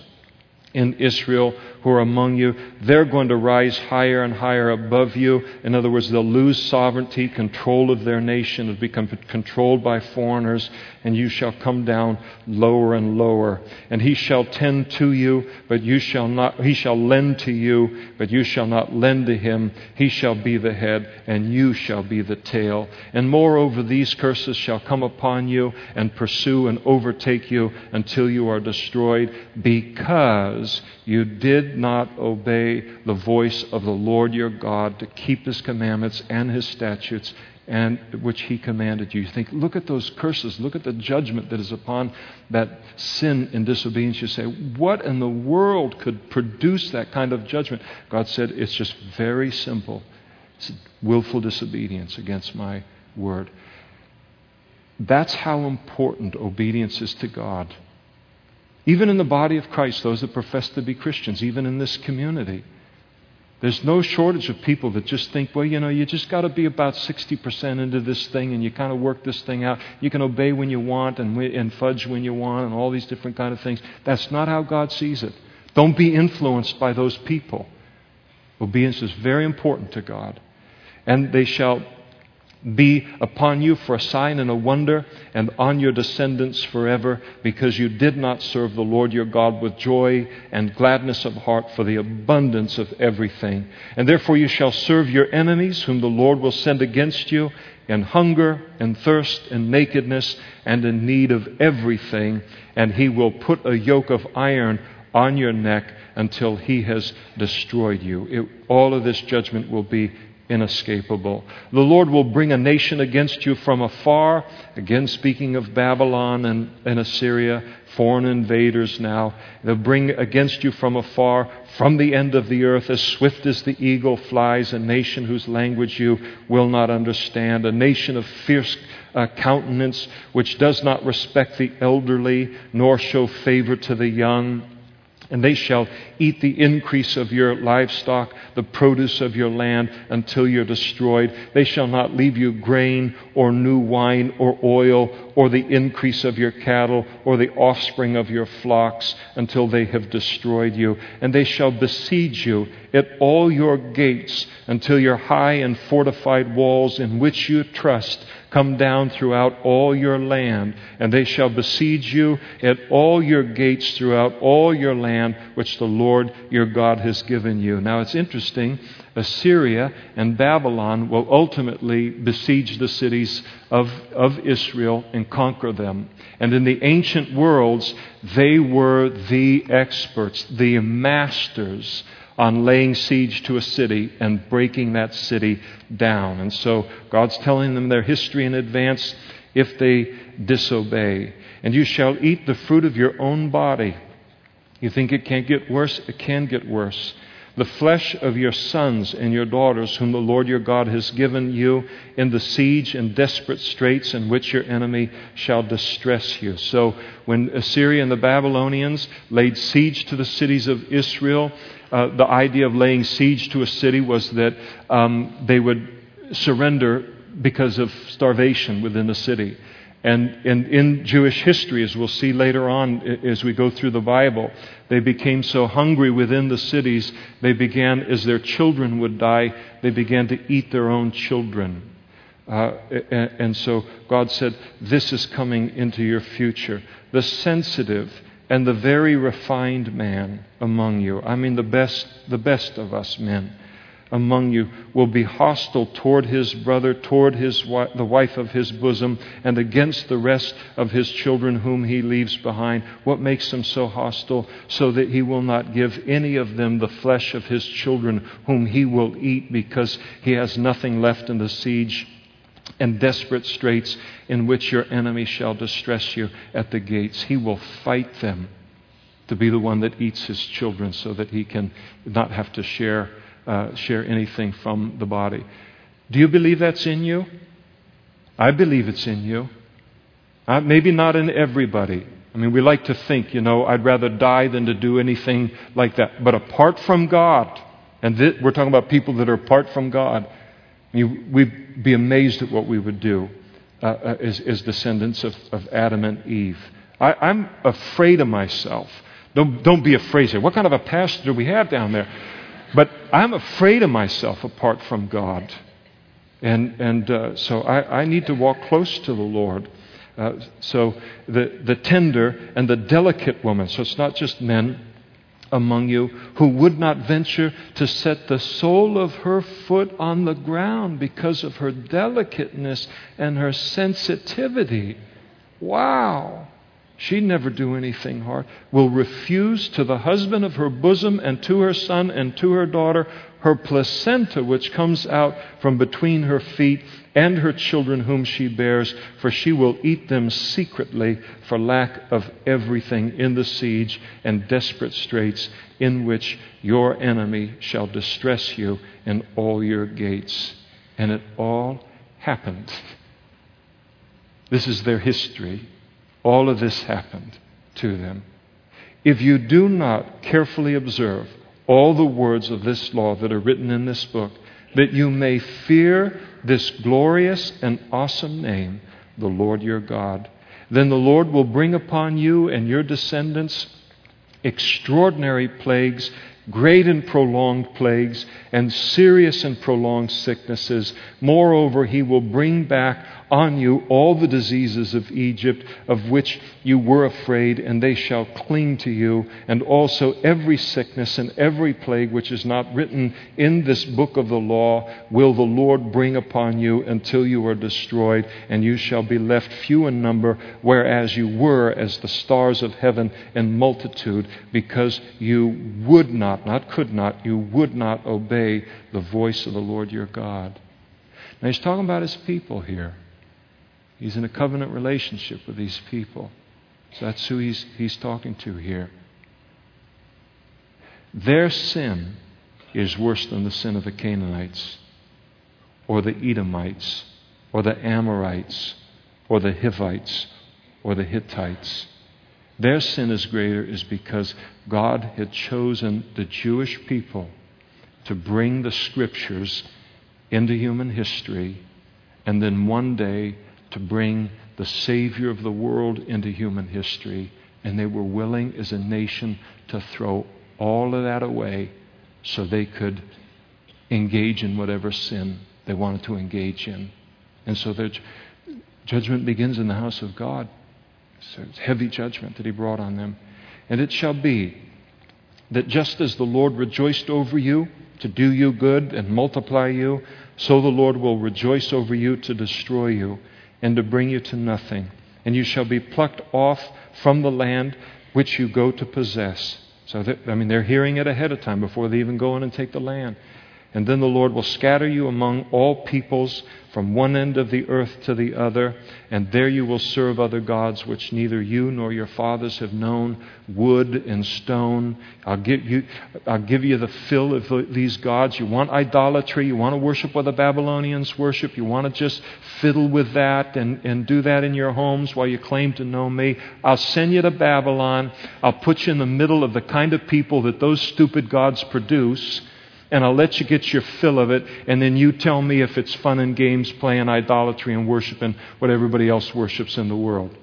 in Israel who are among you, they're going to rise higher and higher above you. In other words, they'll lose sovereignty, control of their nation, will become controlled by foreigners, and you shall come down lower and lower. And he shall tend to you, but you shall not, he shall lend to you, but you shall not lend to him. He shall be the head, and you shall be the tail. And moreover, these curses shall come upon you and pursue and overtake you until you are destroyed, because you did not obey the voice of the Lord your God to keep his commandments and his statutes and which he commanded you. You think, look at those curses, look at the judgment that is upon that sin and disobedience. You say, what in the world could produce that kind of judgment? God said, it's just very simple. It's willful disobedience against my word. That's how important obedience is to God. Even in the body of Christ, those that profess to be Christians, even in this community, there's no shortage of people that just think, well, you know, you just got to be about sixty percent into this thing, and you kind of work this thing out. You can obey when you want and, and fudge when you want and all these different kind of things. That's not how God sees it. Don't be influenced by those people. Obedience is very important to God. And they shall be upon you for a sign and a wonder, and on your descendants forever, because you did not serve the Lord your God with joy and gladness of heart for the abundance of everything. And therefore you shall serve your enemies, whom the Lord will send against you, in hunger and thirst and nakedness and in need of everything. And he will put a yoke of iron on your neck until he has destroyed you. It, all of this judgment will be inescapable. The Lord will bring a nation against you from afar. Again, speaking of Babylon and, and Assyria, foreign invaders now. They'll bring against you from afar, from the end of the earth, as swift as the eagle flies, a nation whose language you will not understand, a nation of fierce uh, countenance, which does not respect the elderly, nor show favor to the young. And they shall eat the increase of your livestock, the produce of your land, until you're destroyed. They shall not leave you grain or new wine or oil or the increase of your cattle or the offspring of your flocks until they have destroyed you. And they shall besiege you at all your gates until your high and fortified walls in which you trust come down throughout all your land, and they shall besiege you at all your gates throughout all your land, which the Lord your God has given you. Now it's interesting, Assyria and Babylon will ultimately besiege the cities of, of Israel and conquer them. And in the ancient worlds, they were the experts, the masters on laying siege to a city and breaking that city down. And so God's telling them their history in advance if they disobey. And you shall eat the fruit of your own body. You think it can't get worse? It can get worse. The flesh of your sons and your daughters, whom the Lord your God has given you in the siege and desperate straits in which your enemy shall distress you. So when Assyria and the Babylonians laid siege to the cities of Israel, Uh, the idea of laying siege to a city was that um, they would surrender because of starvation within the city. And, and in Jewish history, as we'll see later on as we go through the Bible, they became so hungry within the cities, they began, as their children would die, they began to eat their own children. Uh, and, and so God said, this is coming into your future. The sensitive and the very refined man among you, I mean the best, the best of us men among you, will be hostile toward his brother, toward his wi- the wife of his bosom, and against the rest of his children whom he leaves behind. What makes them so hostile? So that he will not give any of them the flesh of his children, whom he will eat, because he has nothing left in the siege and desperate straits in which your enemy shall distress you at the gates. He will fight them to be the one that eats his children, so that he can not have to share uh, share anything from the body. Do you believe that's in you? I believe it's in you. Uh, maybe not in everybody, I mean, we like to think, you know, I'd rather die than to do anything like that. But apart from God, and th- we're talking about people that are apart from God, you, we'd be amazed at what we would do uh, as, as descendants of, of Adam and Eve. I, I'm afraid of myself. Don't, don't be afraid. Say, what kind of a pastor do we have down there? But I'm afraid of myself apart from God. And and uh, so I, I need to walk close to the Lord. Uh, so the, the tender and the delicate woman, so it's not just men among you, who would not venture to set the sole of her foot on the ground because of her delicateness and her sensitivity. Wow! She'd never do anything hard. Will refuse to the husband of her bosom and to her son and to her daughter her placenta which comes out from between her feet and her children whom she bears, for she will eat them secretly for lack of everything in the siege and desperate straits in which your enemy shall distress you in all your gates. And it all happened. This is their history. All of this happened to them. If you do not carefully observe all the words of this law that are written in this book, that you may fear this glorious and awesome name, the Lord your God, then the Lord will bring upon you and your descendants extraordinary plagues, great and prolonged plagues, and serious and prolonged sicknesses. Moreover, he will bring back on you all the diseases of Egypt of which you were afraid, and they shall cling to you, and also every sickness and every plague which is not written in this book of the law will the Lord bring upon you until you are destroyed, and you shall be left few in number, whereas you were as the stars of heaven in multitude, because you would not, not could not, you would not obey the voice of the Lord your God. Now he's talking about his people here. He's in a covenant relationship with these people. So that's who he's, he's talking to here. Their sin is worse than the sin of the Canaanites or the Edomites or the Amorites or the Hivites or the Hittites. Their sin is greater is because God had chosen the Jewish people to bring the Scriptures into human history, and then one day to bring the Savior of the world into human history. And they were willing as a nation to throw all of that away so they could engage in whatever sin they wanted to engage in. And so their ju- judgment begins in the house of God. So it's heavy judgment that he brought on them. And it shall be that just as the Lord rejoiced over you to do you good and multiply you, so the Lord will rejoice over you to destroy you and to bring you to nothing. And you shall be plucked off from the land which you go to possess. So, that, I mean, they're hearing it ahead of time before they even go in and take the land. And then the Lord will scatter you among all peoples from one end of the earth to the other, and there you will serve other gods which neither you nor your fathers have known, wood and stone. I'll give you, I'll give you the fill of the, these gods. You want idolatry, you want to worship what the Babylonians worship, you want to just fiddle with that and, and do that in your homes while you claim to know me. I'll send you to Babylon. I'll put you in the middle of the kind of people that those stupid gods produce, and I'll let you get your fill of it, and then you tell me if it's fun and games, playing idolatry and worshiping what everybody else worships in the world.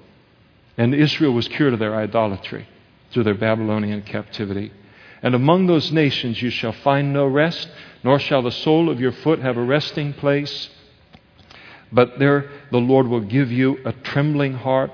And Israel was cured of their idolatry through their Babylonian captivity. And among those nations you shall find no rest, nor shall the sole of your foot have a resting place. But there the Lord will give you a trembling heart,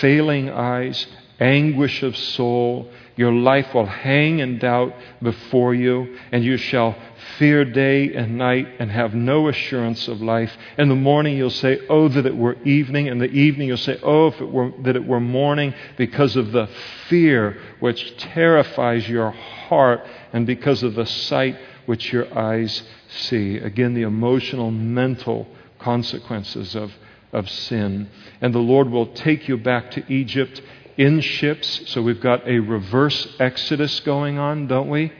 failing eyes, anguish of soul. Your life will hang in doubt before you, and you shall fear day and night and have no assurance of life. In the morning you'll say, oh, that it were evening. In the evening you'll say, oh, if it were, that it were morning, because of the fear which terrifies your heart and because of the sight which your eyes see. Again, the emotional, mental consequences of, of sin. And the Lord will take you back to Egypt in ships. So we've got a reverse exodus going on, don't we?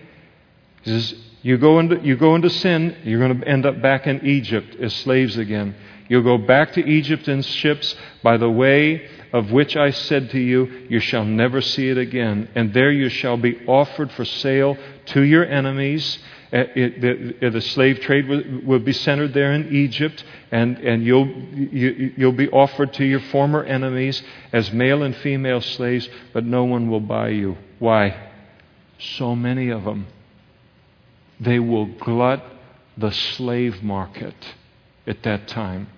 He says, you go into, you go into sin, you're going to end up back in Egypt as slaves again. You'll go back to Egypt in ships by the way of which I said to you, you shall never see it again. And there you shall be offered for sale to your enemies. It, the, the slave trade will, will be centered there in Egypt, and, and you'll, you, you'll be offered to your former enemies as male and female slaves, but no one will buy you. Why? So many of them. They will glut the slave market at that time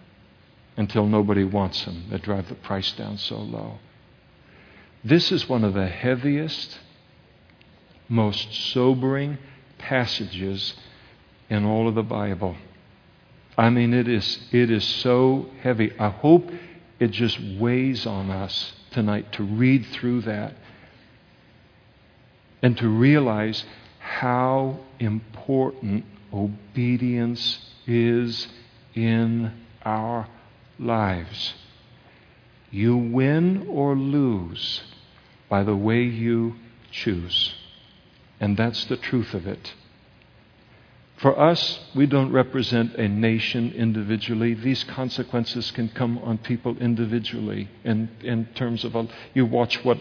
until nobody wants them. They drive the price down so low. This is one of the heaviest, most sobering passages in all of the Bible. I mean, it is it is so heavy. I hope it just weighs on us tonight to read through that and to realize how important obedience is in our lives. You win or lose by the way you choose. And that's the truth of it. For us, we don't represent a nation individually. These consequences can come on people individually. And in terms of, a, you watch what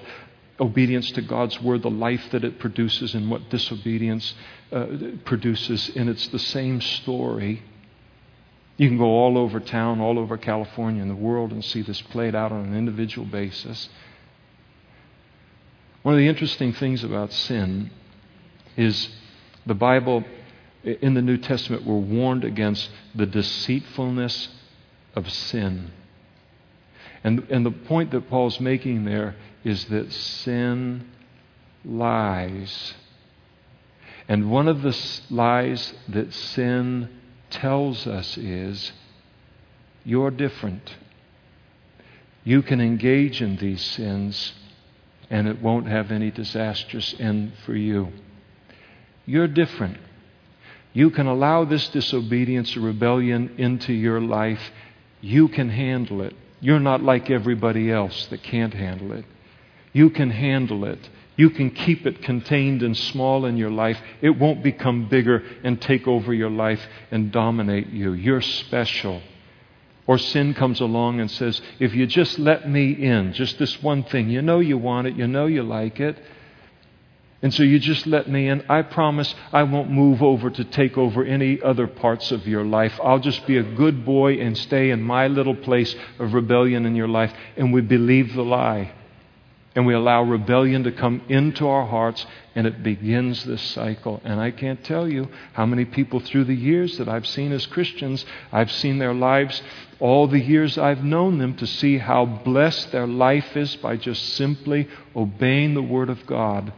obedience to God's word, the life that it produces, and what disobedience uh, produces. And it's the same story. You can go all over town, all over California and the world, and see this played out on an individual basis. One of the interesting things about sin is the Bible in the New Testament were warned against the deceitfulness of sin. And, and the point that Paul's making there is that sin lies. And one of the lies that sin tells us is, you're different. You can engage in these sins and it won't have any disastrous end for you. You're different. You can allow this disobedience or rebellion into your life. You can handle it. You're not like everybody else that can't handle it. You can handle it. You can keep it contained and small in your life. It won't become bigger and take over your life and dominate you. You're special. Or sin comes along and says, if you just let me in, just this one thing, you know you want it, you know you like it, and so you just let me in. I promise I won't move over to take over any other parts of your life. I'll just be a good boy and stay in my little place of rebellion in your life. And we believe the lie. And we allow rebellion to come into our hearts, and it begins this cycle. And I can't tell you how many people through the years that I've seen as Christians, I've seen their lives all the years I've known them to see how blessed their life is by just simply obeying the Word of God.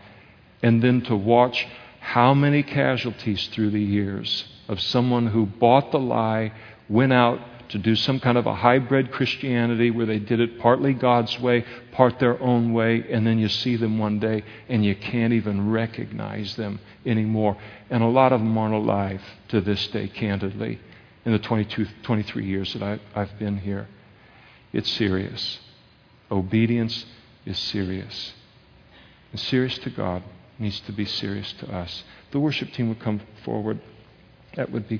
And then to watch how many casualties through the years of someone who bought the lie, went out to do some kind of a hybrid Christianity where they did it partly God's way, part their own way, and then you see them one day and you can't even recognize them anymore. And a lot of them aren't alive to this day, candidly, in the twenty-two, twenty-three years that I, I've been here. It's serious. Obedience is serious. It's serious to God. Needs to be serious to us. The worship team would come forward. That would be